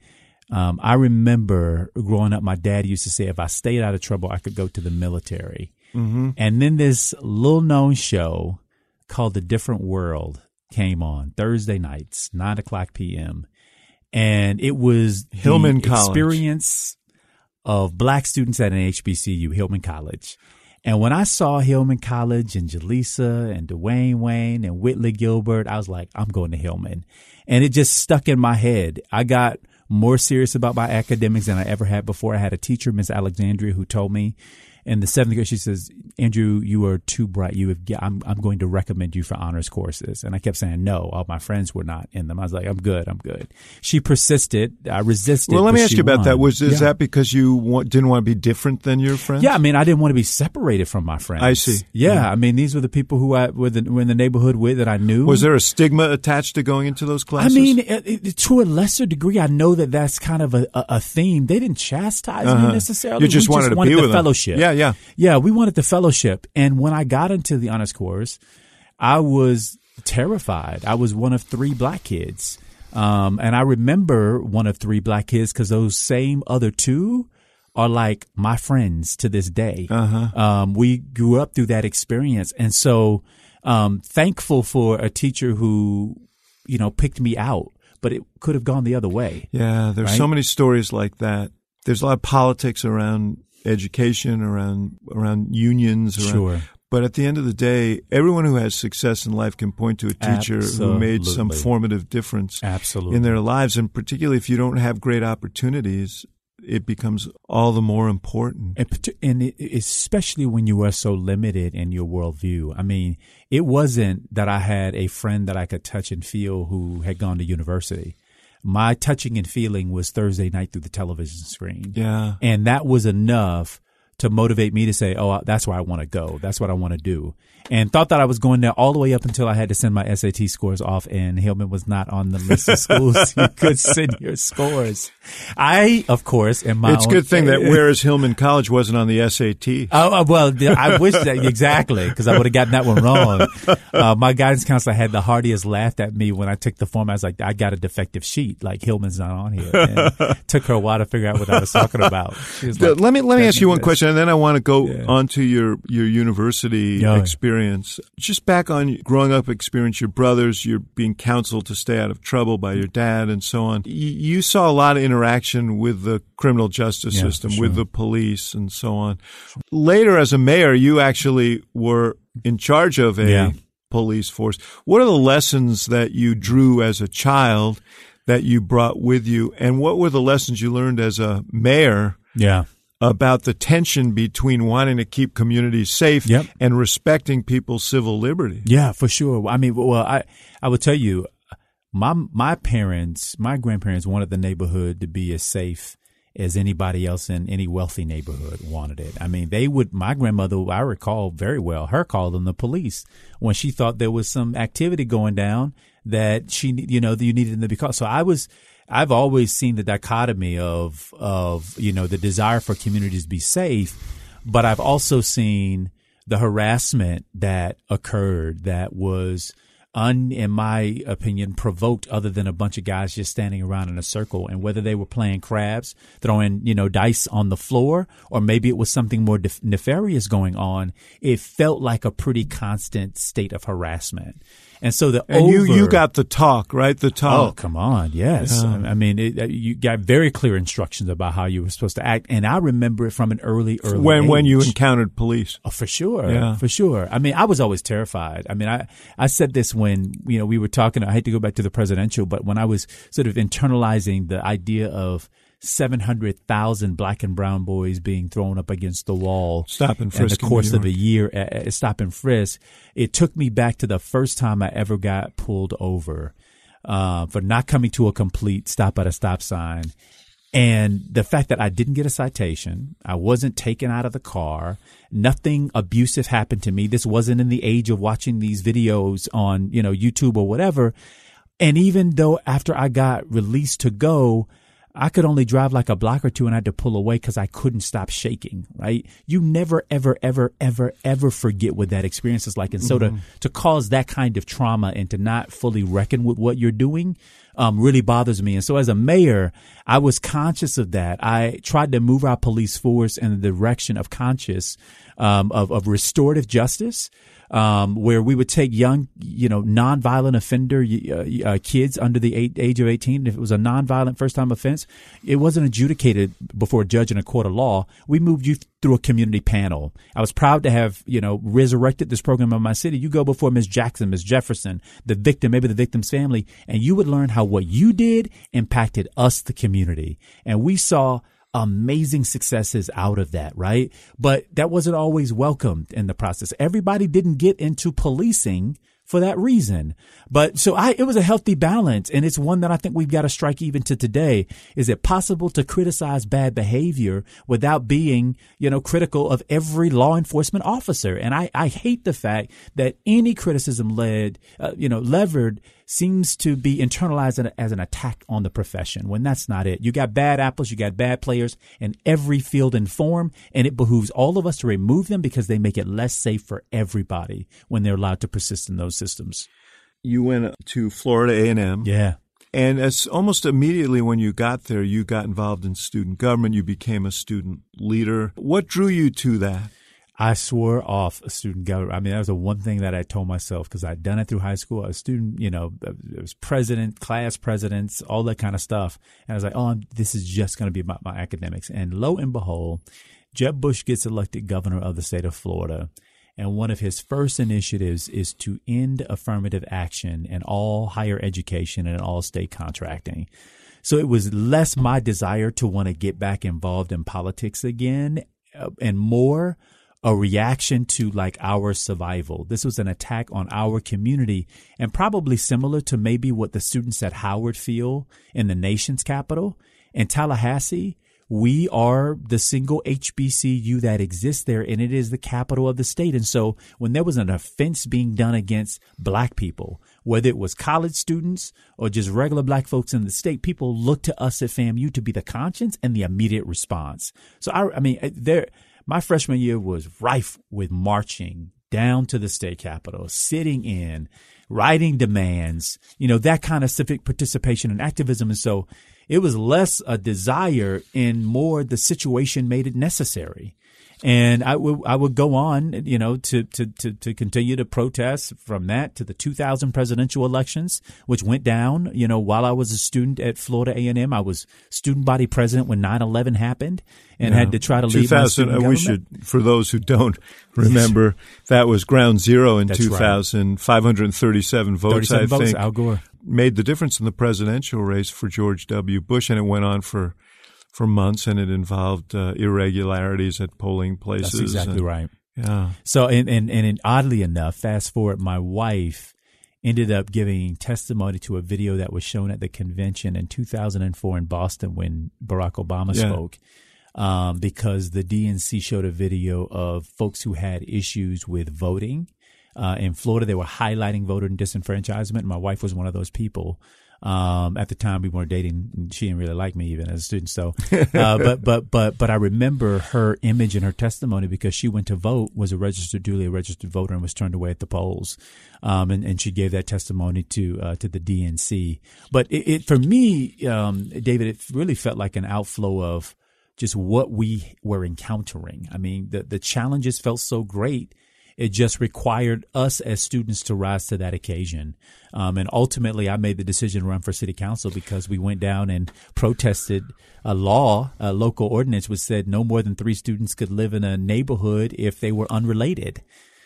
um, I remember growing up, my dad used to say, if I stayed out of trouble, I could go to the military. Mm-hmm. And then this little known show called The Different World came on Thursday nights, nine o'clock p.m. And it was Hillman College, experience of black students at an H B C U, Hillman College. And when I saw Hillman College and Jaleesa and Dwayne Wayne and Whitley Gilbert, I was like, I'm going to Hillman. And it just stuck in my head. I got more serious about my academics than I ever had before. I had a teacher, Miss Alexandria, who told me, in the seventh grade, she says, Andrew, you are too bright. You have, I'm, I'm going to recommend you for honors courses. And I kept saying, no, all my friends were not in them. I was like, I'm good. I'm good. She persisted. I resisted. Well, let me ask you about won. that. Was Is yeah. that because you want, didn't want to be different than your friends? Yeah. I mean, I didn't want to be separated from my friends. I see. Yeah. yeah. I mean, these were the people who I were, the, were in the neighborhood with that I knew. Was there a stigma attached to going into those classes? I mean, it, it, to a lesser degree, I know that that's kind of a, a, a theme. They didn't chastise uh-huh. me necessarily. You just we wanted just to wanted be the with fellowship. Them. Yeah. Yeah, yeah, we wanted the fellowship. And when I got into the honors course, I was terrified. I was one of three black kids. Um, and I remember one of three black kids because those same other two are like my friends to this day. Uh-huh. Um, we grew up through that experience. And so um, thankful for a teacher who, you know, picked me out, but it could have gone the other way. Yeah, there's right? so many stories like that. There's a lot of politics around education, around around unions. Around, sure. But at the end of the day, everyone who has success in life can point to a teacher Absolutely. who made some formative difference Absolutely. in their lives. And particularly if you don't have great opportunities, it becomes all the more important. And, and it, especially when you are so limited in your worldview. I mean, it wasn't that I had a friend that I could touch and feel who had gone to university. My touching and feeling was Thursday night through the television screen. Yeah. And that was enough to motivate me to say, oh, that's where I want to go. That's what I want to do. And thought that I was going there all the way up until I had to send my S A T scores off, and Hillman was not on the list of schools you could send your scores. I, of course, in my It's a good thing that whereas Hillman College wasn't on the S A T. Oh, well, I wish that, exactly, because I would have gotten that one wrong. Uh, my guidance counselor had the heartiest laugh at me when I took the form. I was like, I got a defective sheet. Like, Hillman's not on here. And took her a while to figure out what I was talking about. She was like, let me, let me ask you one question. And then I want to go yeah. on to your, your university oh, experience. Yeah. Just back on your growing up experience, your brothers, you're being counseled to stay out of trouble by your dad and so on. You, you saw a lot of interaction with the criminal justice yeah, system, sure. with the police and so on. Sure. Later as a mayor, you actually were in charge of a yeah. police force. What are the lessons that you drew as a child that you brought with you? And what were the lessons you learned as a mayor? Yeah. About the tension between wanting to keep communities safe yep. and respecting people's civil liberty. Yeah, for sure. I mean, well, I, I would tell you, my my parents, my grandparents wanted the neighborhood to be as safe as anybody else in any wealthy neighborhood wanted it. I mean, they would, my grandmother, I recall very well, her calling the police when she thought there was some activity going down that she, you know, that you needed them to be called. So I was, I've always seen the dichotomy of, of, you know, the desire for communities to be safe, but I've also seen the harassment that occurred that was Un, in my opinion, provoked other than a bunch of guys just standing around in a circle. And whether they were playing crabs, throwing, you know, dice on the floor, or maybe it was something more def- nefarious going on, it felt like a pretty constant state of harassment. And so the and over, you you got the talk, right? The talk. Oh, come on. Yes. Um, I mean, it, you got very clear instructions about how you were supposed to act. And I remember it from an early, early when, age. When you encountered police. Oh, for sure. Yeah. For sure. I mean, I was always terrified. I mean, I, I said this when, you know, we were talking, I hate to go back to the presidential, but when I was sort of internalizing the idea of seven hundred thousand black and brown boys being thrown up against the wall stop and frisk in the course of a year, uh, stop and frisk, it took me back to the first time I ever got pulled over uh, for not coming to a complete stop at a stop sign. And the fact that I didn't get a citation, I wasn't taken out of the car, nothing abusive happened to me. This wasn't in the age of watching these videos on, you know, YouTube or whatever. And even though after I got released to go, I could only drive like a block or two and I had to pull away because I couldn't stop shaking, right? You never, ever, ever, ever, ever forget what that experience is like. And so mm-hmm. to, to cause that kind of trauma and to not fully reckon with what you're doing um, really bothers me. And so as a mayor, I was conscious of that. I tried to move our police force in the direction of conscious, um, of, of restorative justice. Um, where we would take young, you know, nonviolent offender uh, uh, kids under the eight, age of eighteen. If it was a nonviolent first-time offense, it wasn't adjudicated before a judge in a court of law. We moved you through a community panel. I was proud to have, you know, resurrected this program in my city. You go before Miz Jackson, Miz Jefferson, the victim, maybe the victim's family, and you would learn how what you did impacted us, the community. And we saw amazing successes out of that, right? But that wasn't always welcomed in the process. Everybody didn't get into policing for that reason. But so I, it was a healthy balance. And it's one that I think we've got to strike even to today. Is it possible to criticize bad behavior without being, you know, critical of every law enforcement officer? And I, I hate the fact that any criticism led, uh, you know, levered seems to be internalized as an attack on the profession when that's not it. You got bad apples, you got bad players in every field and form, and it behooves all of us to remove them because they make it less safe for everybody when they're allowed to persist in those systems. You went to Florida A and M. Yeah. And as almost immediately when you got there, you got involved in student government. You became a student leader. What drew you to that? I swore off a student government. I mean, that was the one thing that I told myself because I'd done it through high school. I was student, you know, I was president, class presidents, all that kind of stuff. And I was like, oh, I'm, this is just going to be about my academics. And lo and behold, Jeb Bush gets elected governor of the state of Florida. And one of his first initiatives is to end affirmative action in all higher education and in all state contracting. So it was less my desire to want to get back involved in politics again and more a reaction to like our survival. This was an attack on our community and probably similar to maybe what the students at Howard feel in the nation's capital. In Tallahassee, we are the single H B C U that exists there, and it is the capital of the state. And so when there was an offense being done against black people, whether it was college students or just regular black folks in the state, people looked to us at FAMU to be the conscience and the immediate response. So, I, I mean, there... my freshman year was rife with marching down to the state capitol, sitting in, writing demands, you know, that kind of civic participation and activism. And so it was less a desire and more the situation made it necessary. And I would I would go on, you know, to, to, to, to continue to protest from that to the two thousand presidential elections, which went down, you know, while I was a student at Florida A and M. I was student body president when nine eleven happened and yeah. had to try to leave my student government. We should, for those who don't remember, that was ground zero in two thousand. Right. five hundred thirty-seven votes, I votes, think, Al Gore. Made the difference in the presidential race for George W. Bush, and it went on for – for months, and it involved uh, irregularities at polling places. That's exactly and, right. Yeah. So, and, and, and oddly enough, fast forward, my wife ended up giving testimony to a video that was shown at the convention in two thousand four in Boston when Barack Obama yeah. spoke, um, because the D N C showed a video of folks who had issues with voting. Uh, in Florida, they were highlighting voter disenfranchisement. My wife was one of those people. Um, at the time, we weren't dating. She didn't really like me even as a student. So, uh, but but but but I remember her image and her testimony because she went to vote, was a registered, duly registered voter, and was turned away at the polls. Um, and, and she gave that testimony to uh, to the D N C. But it, it for me, um, David, it really felt like an outflow of just what we were encountering. I mean, the the challenges felt so great. It just required us as students to rise to that occasion. Um, and ultimately, I made the decision to run for city council because we went down and protested a law, a local ordinance, which said no more than three students could live in a neighborhood if they were unrelated.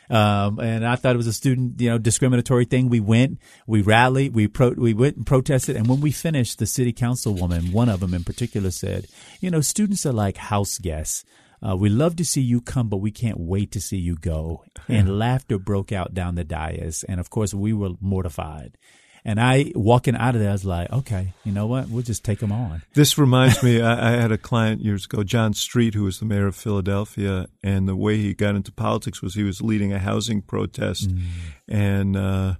Um, and I thought it was a student, you know, discriminatory thing. We went, we rallied, we pro, we went and protested. And when we finished, the city councilwoman, one of them in particular, said, you know, students are like house guests. Uh, we love to see you come, but we can't wait to see you go. And yeah. laughter broke out down the dais. And, of course, we were mortified. And I, walking out of there, I was like, okay, you know what? We'll just take them on. This reminds me, I, I had a client years ago, John Street, who was the mayor of Philadelphia. And the way he got into politics was he was leading a housing protest. Mm. And uh,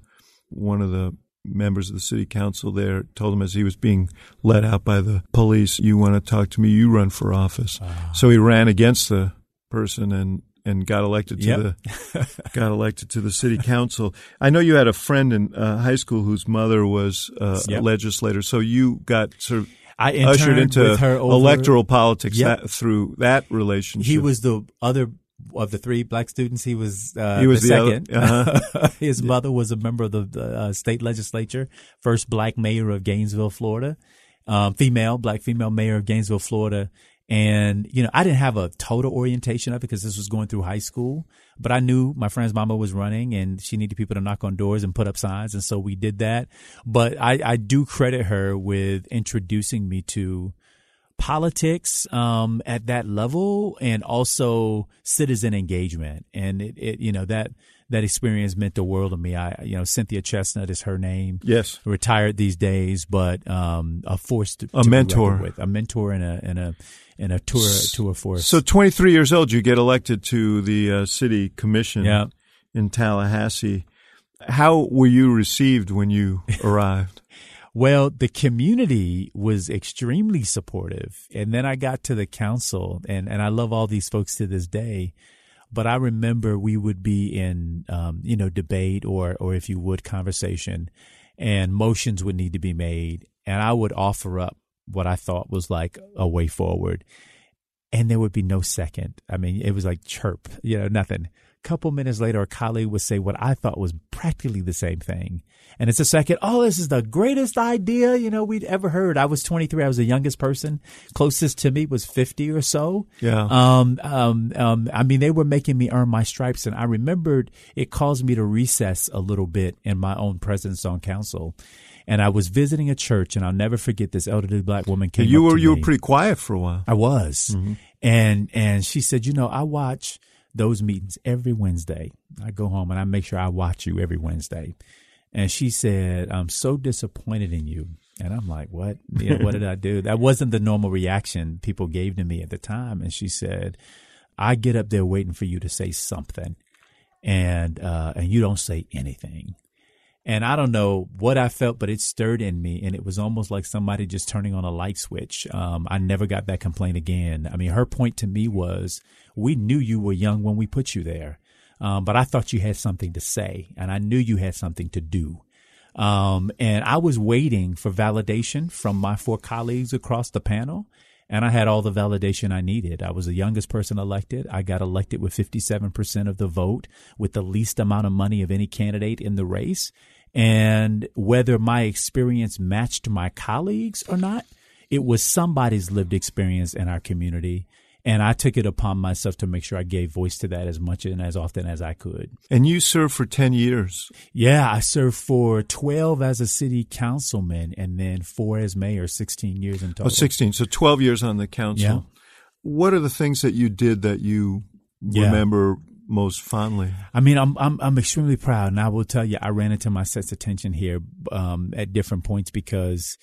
one of the members of the city council there told him as he was being led out by the police, you want to talk to me, you run for office. Wow. So he ran against the person and, and got elected to yep. the got elected to the city council. I know you had a friend in uh, high school whose mother was uh, yep. a legislator, so you got sort of I ushered into electoral politics yep. that, through that relationship. He was the other of the three black students, he was, uh, he was the, the second. Other, uh-huh. His yeah. mother was a member of the uh, state legislature, first black mayor of Gainesville, Florida, um, female, black female mayor of Gainesville, Florida. And, you know, I didn't have a total orientation of it because this was going through high school, but I knew my friend's mama was running and she needed people to knock on doors and put up signs. And so we did that. But I, I do credit her with introducing me to politics um, at that level, and also citizen engagement, and it, it you know that that experience meant the world to me. I you know Cynthia Chestnut is her name. Yes, retired these days, but um, a force to, a to mentor be with a mentor and a and a and a tour tour force. So, twenty-three years old, you get elected to the uh, city commission yeah. in Tallahassee. How were you received when you arrived? Well, the community was extremely supportive. And then I got to the council, and, and I love all these folks to this day. But I remember we would be in, um, you know, debate or, or if you would, conversation, and motions would need to be made. And I would offer up what I thought was like a way forward. And there would be no second. I mean, it was like chirp, you know, nothing. Couple minutes later, a colleague would say what I thought was practically the same thing. And it's a second, oh, this is the greatest idea, you know, we'd ever heard. I was twenty-three. I was the youngest person. Closest to me was fifty or so. Yeah. Um, um, um, I mean, they were making me earn my stripes. And I remembered it caused me to recess a little bit in my own presence on council. And I was visiting a church, and I'll never forget this elderly black woman came you up were, to You me. Were pretty quiet for a while. I was. Mm-hmm. And, and she said, you know, I watch those meetings every Wednesday. I go home and I make sure I watch you every Wednesday. And she said, I'm so disappointed in you. And I'm like, what? You know, what did I do? That wasn't the normal reaction people gave to me at the time. And she said, I get up there waiting for you to say something, and uh, and you don't say anything. And I don't know what I felt, but it stirred in me. And it was almost like somebody just turning on a light switch. Um, I never got that complaint again. I mean, her point to me was, we knew you were young when we put you there, um, but I thought you had something to say, and I knew you had something to do. Um, and I was waiting for validation from my four colleagues across the panel, and I had all the validation I needed. I was the youngest person elected. I got elected with fifty-seven percent of the vote, with the least amount of money of any candidate in the race. And whether my experience matched my colleagues or not, it was somebody's lived experience in our community. And I took it upon myself to make sure I gave voice to that as much and as often as I could. And you served for ten years. Yeah, I served for twelve as a city councilman and then four as mayor, sixteen years in total. Oh, sixteen. So twelve years on the council. Yeah. What are the things that you did that you yeah. remember most fondly? I mean, I'm I'm I'm extremely proud, and I will tell you, I ran into my sense of tension here um, at different points because,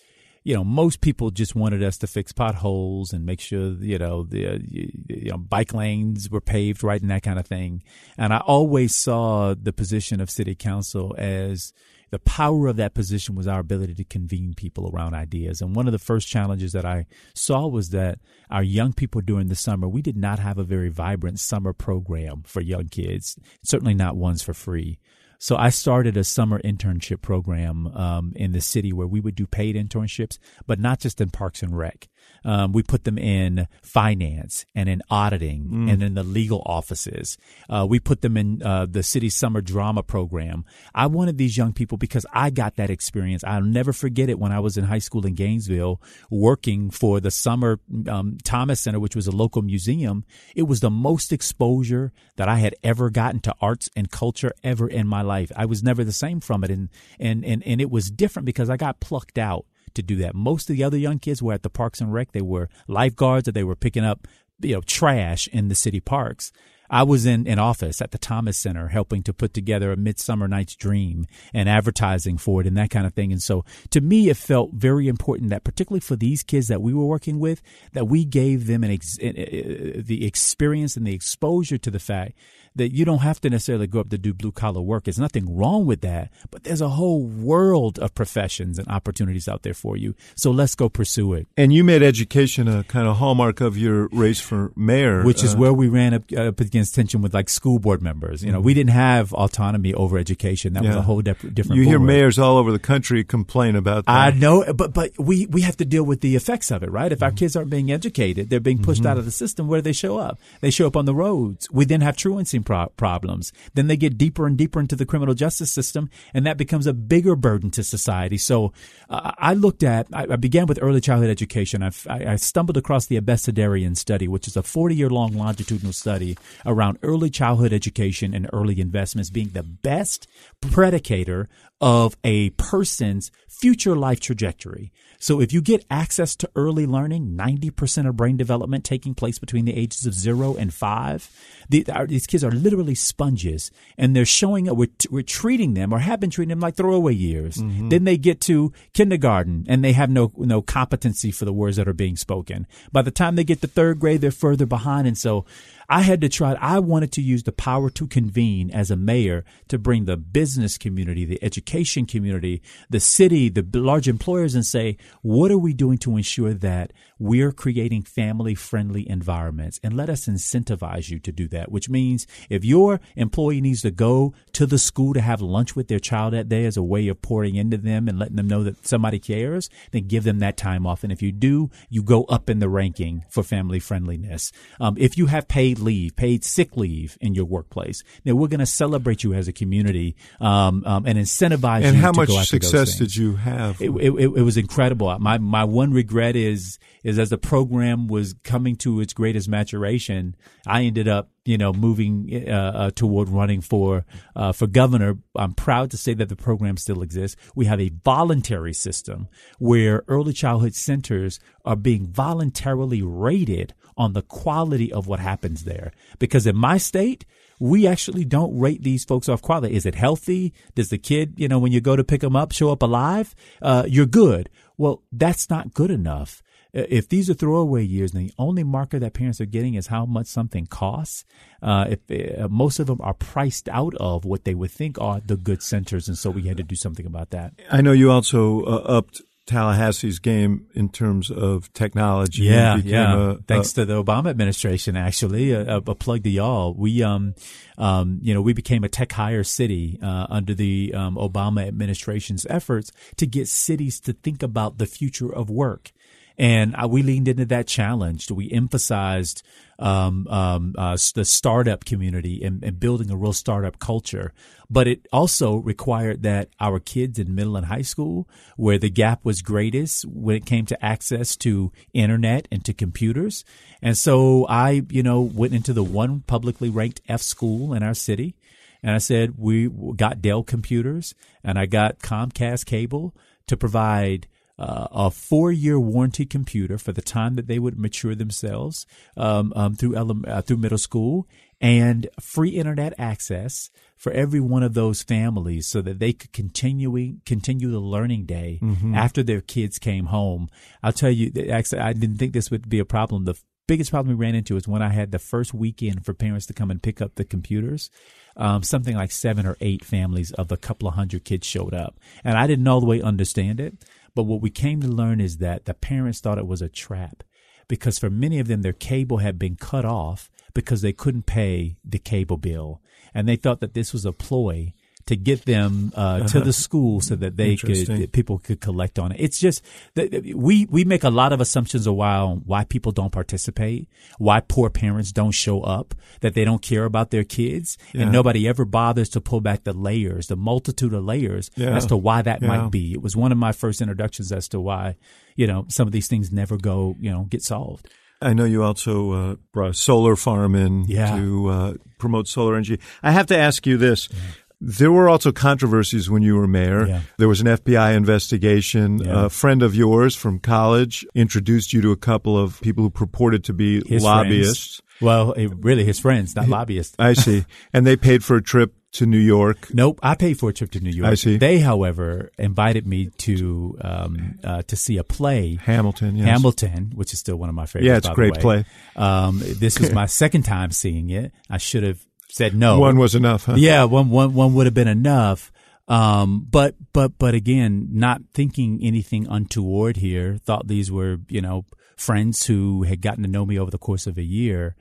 you know, most people just wanted us to fix potholes and make sure, you know, the you know, bike lanes were paved right and that kind of thing. And I always saw the position of city council as the power of that position was our ability to convene people around ideas. And one of the first challenges that I saw was that our young people during the summer, we did not have a very vibrant summer program for young kids, certainly not ones for free. So I started a summer internship program um, in the city where we would do paid internships, but not just in Parks and Rec. Um, we put them in finance and in auditing mm. and in the legal offices. Uh, we put them in uh, the city summer drama program. I wanted these young people because I got that experience. I'll never forget it when I was in high school in Gainesville working for the summer um, Thomas Center, which was a local museum. It was the most exposure that I had ever gotten to arts and culture ever in my life. I was never the same from it. And, and, and, and it was different because I got plucked out to do that. Most of the other young kids were at the Parks and Rec. They were lifeguards or they were picking up, you know, trash in the city parks. I was in an office at the Thomas Center helping to put together A Midsummer Night's Dream and advertising for it and that kind of thing. And so to me, it felt very important that particularly for these kids that we were working with, that we gave them an ex- the experience and the exposure to the fact that you don't have to necessarily grow up to do blue collar work. There's nothing wrong with that, but there's a whole world of professions and opportunities out there for you. So let's go pursue it. And you made education a kind of hallmark of your race for mayor. Which is uh, where we ran up, up against tension with like school board members. You know, we didn't have autonomy over education. That yeah. was a whole de- different You hear board. Mayors all over the country complain about that. I know, but but we, we have to deal with the effects of it, right? If mm-hmm. our kids aren't being educated, they're being pushed mm-hmm. out of the system. Where do they show up? They show up on the roads. We then have truancy problems. Then they get deeper and deeper into the criminal justice system, and that becomes a bigger burden to society. So uh, I looked at, I, I began with early childhood education. I, I stumbled across the Abecedarian study, which is a forty-year-long longitudinal study around early childhood education and early investments being the best predicator of a person's future life trajectory. So if you get access to early learning, ninety percent of brain development taking place between the ages of zero and five, the, our, these kids are literally sponges, and they're showing up. We're, we're treating them or have been treating them like throwaway years. Mm-hmm. Then they get to kindergarten and they have no no competency for the words that are being spoken. By the time they get to third grade, they're further behind. And so I had to try. I wanted to use the power to convene as a mayor to bring the business community, the education community, the city, the large employers, and say, what are we doing to ensure that we're creating family-friendly environments? And let us incentivize you to do that, which means if your employee needs to go to the school to have lunch with their child that day as a way of pouring into them and letting them know that somebody cares, then give them that time off. And if you do, you go up in the ranking for family friendliness. Um, if you have paid leave, paid sick leave in your workplace, then we're going to celebrate you as a community um, um, and incentivize and you to go after those things. And how much success did you have? It, it, it was incredible. My my one regret is is as the program was coming to its greatest maturation, I ended up, you know, moving uh, uh, toward running for uh, for governor. I'm proud to say that the program still exists. We have a voluntary system where early childhood centers are being voluntarily rated on the quality of what happens there. Because in my state, we actually don't rate these folks off quality. Is it healthy? Does the kid, you know, when you go to pick them up, show up alive? Uh, you're good. Well, that's not good enough. If these are throwaway years and the only marker that parents are getting is how much something costs, uh, if uh, most of them are priced out of what they would think are the good centers. And so we had to do something about that. I know you also uh, upped Tallahassee's game in terms of technology. Yeah, yeah. A, Thanks a, to the Obama administration, actually, a, a plug to y'all. We, um, um, you know, we became a tech hire city uh, under the um, Obama administration's efforts to get cities to think about the future of work. And we leaned into that challenge. We emphasized um, um, uh, the startup community and, and building a real startup culture. But it also required that our kids in middle and high school, where the gap was greatest when it came to access to internet and to computers. And so I, you know, went into the one publicly ranked F school in our city. And I said, we got Dell computers and I got Comcast cable to provide uh, a four-year warranty computer for the time that they would mature themselves um, um, through ele- uh, through middle school, and free internet access for every one of those families so that they could continue, continue the learning day mm-hmm. after their kids came home. I'll tell you, actually, I didn't think this would be a problem. The biggest problem we ran into is when I had the first weekend for parents to come and pick up the computers. Um, something like seven or eight families of a couple of hundred kids showed up. And I didn't all the way understand it. But what we came to learn is that the parents thought it was a trap, because for many of them, their cable had been cut off because they couldn't pay the cable bill. And they thought that this was a ploy to get them uh, to the school so that they could, that people could collect on it. It's just that we, we make a lot of assumptions a while why people don't participate, why poor parents don't show up, that they don't care about their kids, yeah. and nobody ever bothers to pull back the layers, the multitude of layers yeah. as to why that yeah. might be. It was one of my first introductions as to why, you know, some of these things never go, you know, get solved. I know you also uh, brought a solar farm in yeah. to uh, promote solar energy. I have to ask you this. Yeah. There were also controversies when you were mayor. Yeah. There was an F B I investigation. Yeah. A friend of yours from college introduced you to a couple of people who purported to be his lobbyists. Friends. Well, it, really his friends, not lobbyists. I see. And they paid for a trip to New York. Nope, I paid for a trip to New York. I see. They, however, invited me to um, uh, to see a play, Hamilton. Yes. Hamilton, which is still one of my favorites. Yeah, it's a great play. Um, this was my second time seeing it. I should have said no. One was enough, huh? Yeah, one one one would have been enough. Um, but but but again, not thinking anything untoward here. Thought these were, you know, friends who had gotten to know me over the course of a year,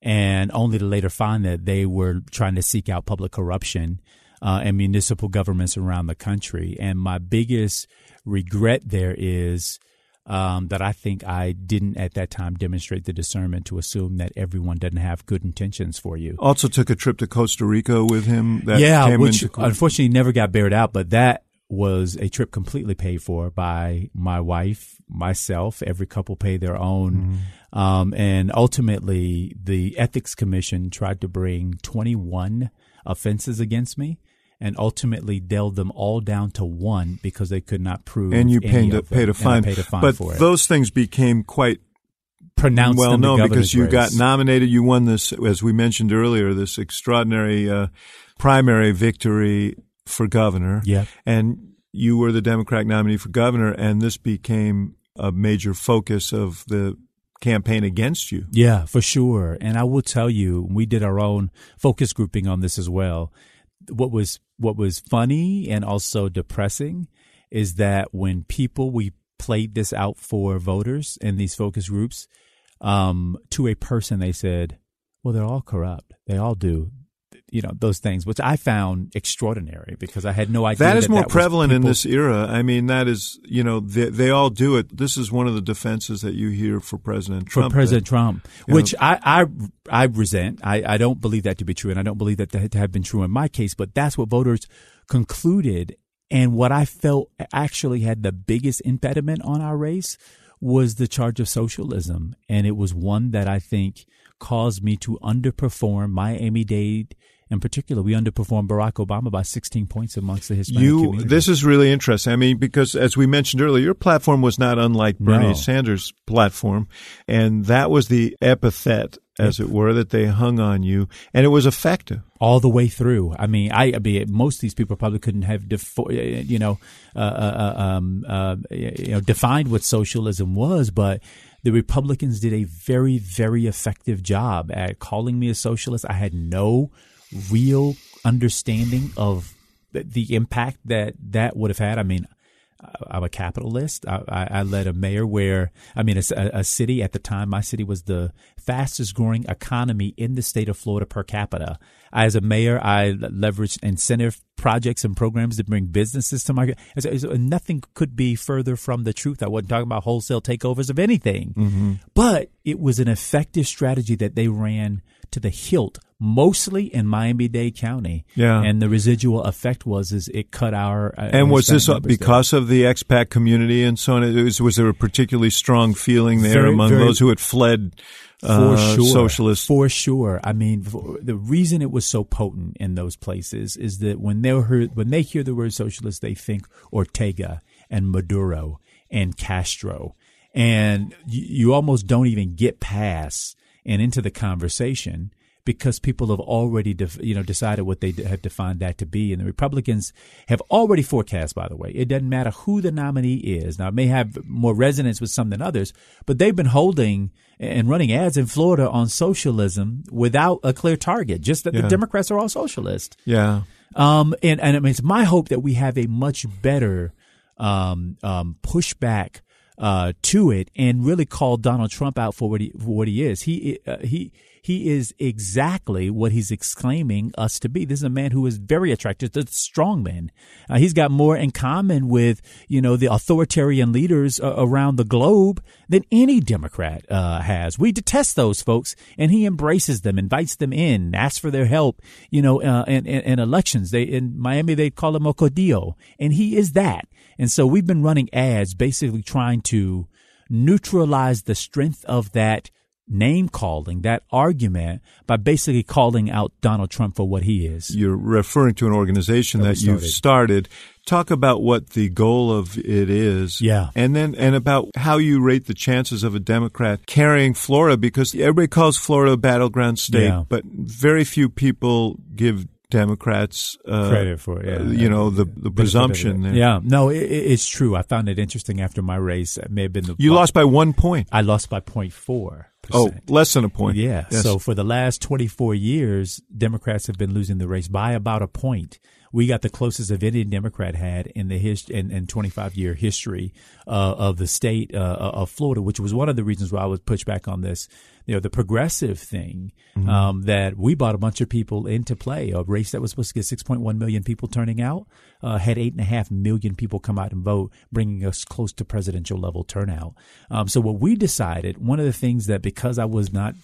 and only to later find that they were trying to seek out public corruption uh, in municipal governments around the country. And my biggest regret there is um, that I think I didn't at that time demonstrate the discernment to assume that everyone doesn't have good intentions for you. Also took a trip to Costa Rica with him. That yeah, came which into- unfortunately never got bared out, but that was a trip completely paid for by my wife, myself. Every couple paid their own. Mm-hmm. Um, and ultimately, the Ethics Commission tried to bring twenty-one offenses against me, and ultimately dealt them all down to one because they could not prove any of them. And you paid a fine. But those things became quite pronounced. Well, no, because you got nominated. You won this, as we mentioned earlier, this extraordinary uh, primary victory for governor. Yeah. And you were the Democratic nominee for governor, and this became a major focus of the campaign against you. Yeah, for sure. And I will tell you, we did our own focus grouping on this as well. What was what was funny and also depressing is that when people, we played this out for voters in these focus groups, um, to a person, they said, well, they're all corrupt. They all do, you know, those things, which I found extraordinary because I had no idea. That is that more that prevalent in this era. I mean, that is, you know, they, they all do it. This is one of the defenses that you hear for President Trump. For President that, Trump, which know, I, I, I resent. I, I don't believe that to be true, and I don't believe that to have been true in my case, but that's what voters concluded. And what I felt actually had the biggest impediment on our race was the charge of socialism. And it was one that I think caused me to underperform Miami-Dade. In particular, we underperformed Barack Obama by sixteen points amongst the Hispanic you, community. This is really interesting. I mean, because as we mentioned earlier, your platform was not unlike Bernie no. Sanders' platform, and that was the epithet, as it were, that they hung on you, and it was effective all the way through. I mean, I, I mean, most of these people probably couldn't have, defo- you know, uh, uh, um, uh, you know, defined what socialism was, but the Republicans did a very, very effective job at calling me a socialist. I had no real understanding of the impact that that would have had. I mean, I'm a capitalist. I, I, I led a mayor where, I mean, a, a city at the time, my city was the fastest growing economy in the state of Florida per capita. I, as a mayor, I leveraged incentive projects and programs to bring businesses to market. So, so nothing could be further from the truth. I wasn't talking about wholesale takeovers of anything, mm-hmm. but it was an effective strategy that they ran to the hilt, mostly in Miami-Dade County. Yeah. And the residual effect was is it cut our uh, – And was this because down. of the expat community and so on? It was, was there a particularly strong feeling there very, among very, those who had fled uh, for sure, socialists? For sure. I mean, for, the reason it was so potent in those places is that when they heard, when they hear the word socialist, they think Ortega and Maduro and Castro. And you, you almost don't even get past and into the conversation because people have already, def, you know, decided what they have defined that to be. And the Republicans have already forecast, by the way, it doesn't matter who the nominee is. Now, it may have more resonance with some than others, but they've been holding and running ads in Florida on socialism without a clear target, just that yeah. the Democrats are all socialist. Yeah. Um, and, and I mean, it's my hope that we have a much better um, um, pushback uh, to it and really call Donald Trump out for what he, for what he is. He uh, he he is exactly what he's exclaiming us to be. This is a man who is very attractive to strong men. Uh, he's got more in common with, you know, the authoritarian leaders uh, around the globe than any Democrat uh, has. We detest those folks, and he embraces them, invites them in, asks for their help, you know, uh, and, and, and elections. They in Miami, they call him Ocodillo, and he is that. And so we've been running ads basically trying to neutralize the strength of that name calling, that argument, by basically calling out Donald Trump for what he is. You're referring to an organization that, that you've started. Talk about what the goal of it is. Yeah. And then and about how you rate the chances of a Democrat carrying Florida, because everybody calls Florida a battleground state, yeah. but very few people give Democrats, uh, credit for it, yeah. uh, you know, the the presumption. There. Yeah, no, it, it's true. I found it interesting after my race. It may have been the you lost by one point. I lost by zero point four percent. Oh, less than a point. Yeah. Yes. So for the last twenty-four years, Democrats have been losing the race by about a point. We got the closest of any Democrat had in the hist- in, in twenty-five year history uh, of the state uh, of Florida, which was one of the reasons why I was pushed back on this, you know, the progressive thing, mm-hmm. um, that we brought a bunch of people into play. A race that was supposed to get six point one million people turning out uh, had eight and a half million people come out and vote, bringing us close to presidential level turnout. Um, so what we decided, one of the things that because I was not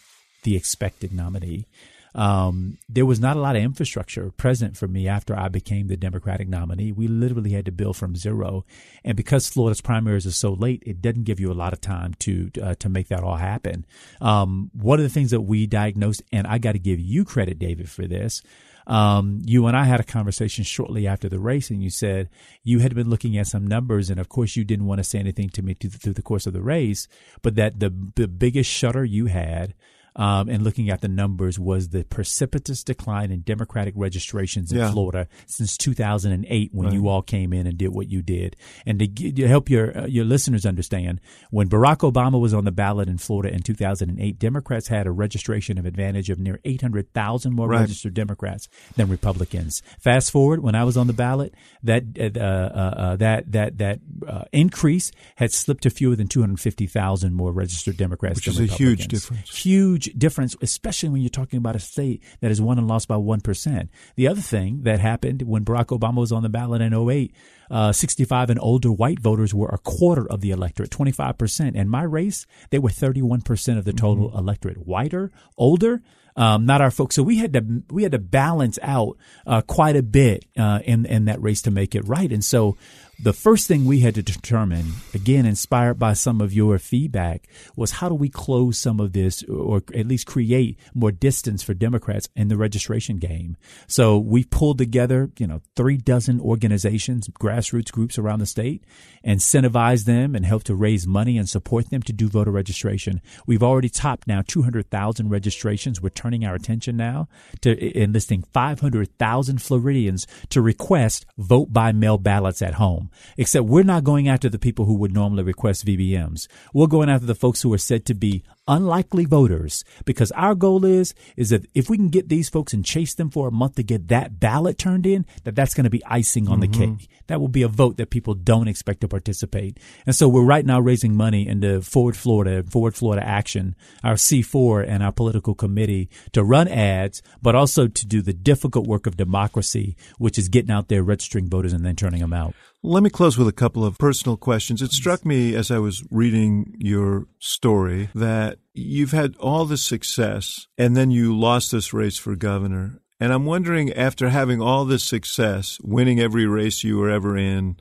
the expected nominee, Um, there was not a lot of infrastructure present for me after I became the Democratic nominee. We literally had to build from zero. And because Florida's primaries are so late, it doesn't give you a lot of time to uh, to make that all happen. Um, one of the things that we diagnosed, and I got to give you credit, David, for this. Um, you and I had a conversation shortly after the race, and you said you had been looking at some numbers, and of course you didn't want to say anything to me to, through the course of the race, but that the, the biggest shudder you had Um, and looking at the numbers was the precipitous decline in Democratic registrations in yeah. Florida since two thousand eight when right. you all came in and did what you did. And to, get, to help your uh, your listeners understand, when Barack Obama was on the ballot in Florida in two thousand eight, Democrats had a registration of advantage of near eight hundred thousand more right. registered Democrats than Republicans. Fast forward, when I was on the ballot, that uh, uh, uh, that that that uh, increase had slipped to fewer than two hundred fifty thousand more registered Democrats Which than Republicans. Which is a huge difference. Huge. difference, especially when you're talking about a state that has won and lost by one percent. The other thing that happened when Barack Obama was on the ballot in oh eight, uh, sixty-five and older white voters were a quarter of the electorate, twenty-five percent. In my race, they were thirty-one percent of the total mm-hmm. electorate. Whiter, older, um, not our folks. So we had to we had to balance out uh, quite a bit uh, in in that race to make it right. And so the first thing we had to determine, again, inspired by some of your feedback, was how do we close some of this or at least create more distance for Democrats in the registration game? So we pulled together, you know, three dozen organizations, grassroots groups around the state, incentivized them and helped to raise money and support them to do voter registration. We've already topped now two hundred thousand registrations. We're turning our attention now to enlisting five hundred thousand Floridians to request vote by mail ballots at home. Except we're not going after the people who would normally request V B Ms. We're going after the folks who are said to be unlikely voters, because our goal is is that if we can get these folks and chase them for a month to get that ballot turned in, that that's going to be icing on mm-hmm. the cake. That will be a vote that people don't expect to participate. And so we're right now raising money into Forward Florida, Forward Florida Action, our C four and our political committee to run ads, but also to do the difficult work of democracy, which is getting out there, registering voters and then turning them out. Let me close with a couple of personal questions. It struck me as I was reading your story that you've had all this success and then you lost this race for governor. And I'm wondering, after having all this success, winning every race you were ever in,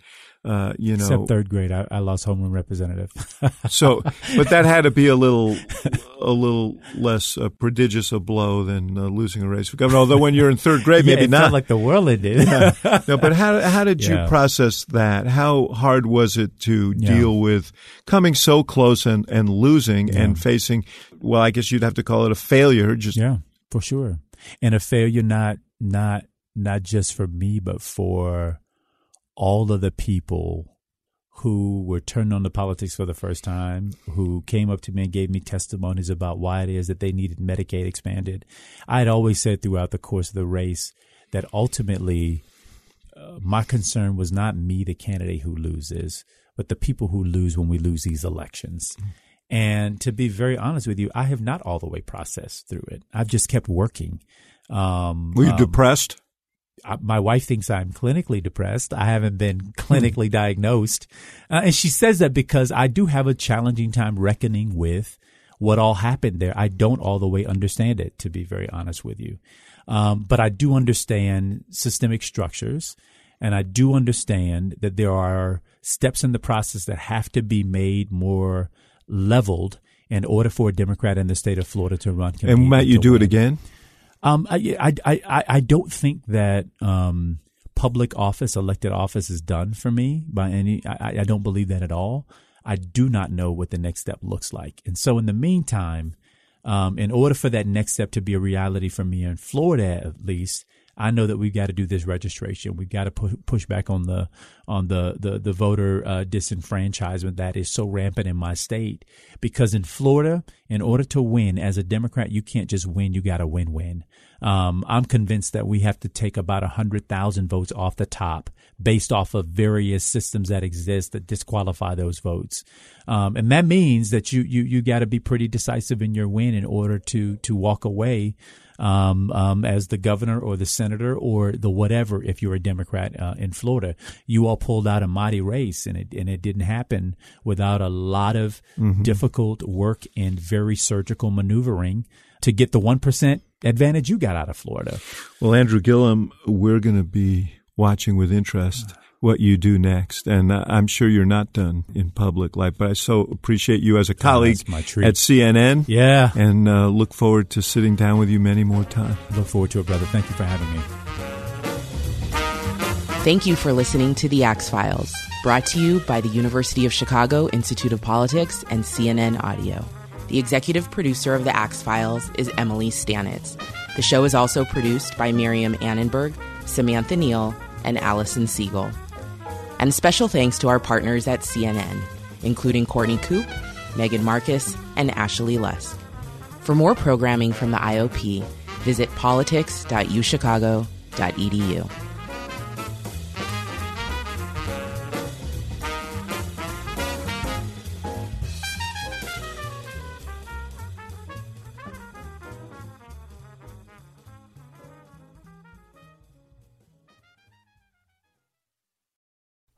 Uh, you know, except third grade, I, I lost homeroom representative. So, but that had to be a little, a little less uh, prodigious a blow than uh, losing a race for governor. Although when you're in third grade, maybe yeah, it not felt like the world it did. Yeah. No, but how how did yeah. you process that? How hard was it to yeah. deal with coming so close and and losing yeah. and facing? Well, I guess you'd have to call it a failure. Just yeah, for sure, and a failure not not not just for me, but for all of the people who were turned on to politics for the first time, who came up to me and gave me testimonies about why it is that they needed Medicaid expanded. I had always said throughout the course of the race that ultimately uh, my concern was not me, the candidate who loses, but the people who lose when we lose these elections. Mm-hmm. And to be very honest with you, I have not all the way processed through it. I've just kept working. Um, were you um, depressed? My wife thinks I'm clinically depressed. I haven't been clinically diagnosed. Uh, and she says that because I do have a challenging time reckoning with what all happened there. I don't all the way understand it, to be very honest with you. Um, but I do understand systemic structures, and I do understand that there are steps in the process that have to be made more leveled in order for a Democrat in the state of Florida to run. And might you do win. It again? Um, I, I, I, I don't think that um, public office, elected office is done for me by any – I don't believe that at all. I do not know what the next step looks like. And so in the meantime, um, in order for that next step to be a reality for me in Florida at least, I know that we've got to do this registration. We've got to pu- push back on the on the, the, the voter uh, disenfranchisement that is so rampant in my state. Because in Florida, in order to win as a Democrat, you can't just win. You got to win-win. Um, I'm convinced that we have to take about one hundred thousand votes off the top based off of various systems that exist that disqualify those votes. Um, and that means that you you you got to be pretty decisive in your win in order to to walk away Um, um, as the governor or the senator or the whatever, if you're a Democrat uh, in Florida. You all pulled out a mighty race, and it and it didn't happen without a lot of mm-hmm. difficult work and very surgical maneuvering to get the one percent advantage you got out of Florida. Well, Andrew Gillum, we're going to be watching with interest what you do next, and I'm sure you're not done in public life, but I so appreciate you as a colleague oh, at C N N. Yeah. And uh, look forward to sitting down with you many more times. Look forward to it, brother. Thank you for having me. Thank you for listening to The Axe Files, brought to you by the University of Chicago Institute of Politics and C N N Audio. The executive producer of The Axe Files is Emily Stanitz. The show is also produced by Miriam Annenberg, Samantha Neal, and Allison Siegel. And special thanks to our partners at C N N, including Courtney Coop, Megan Marcus, and Ashley Lusk. For more programming from the I O P, visit politics dot u chicago dot e d u.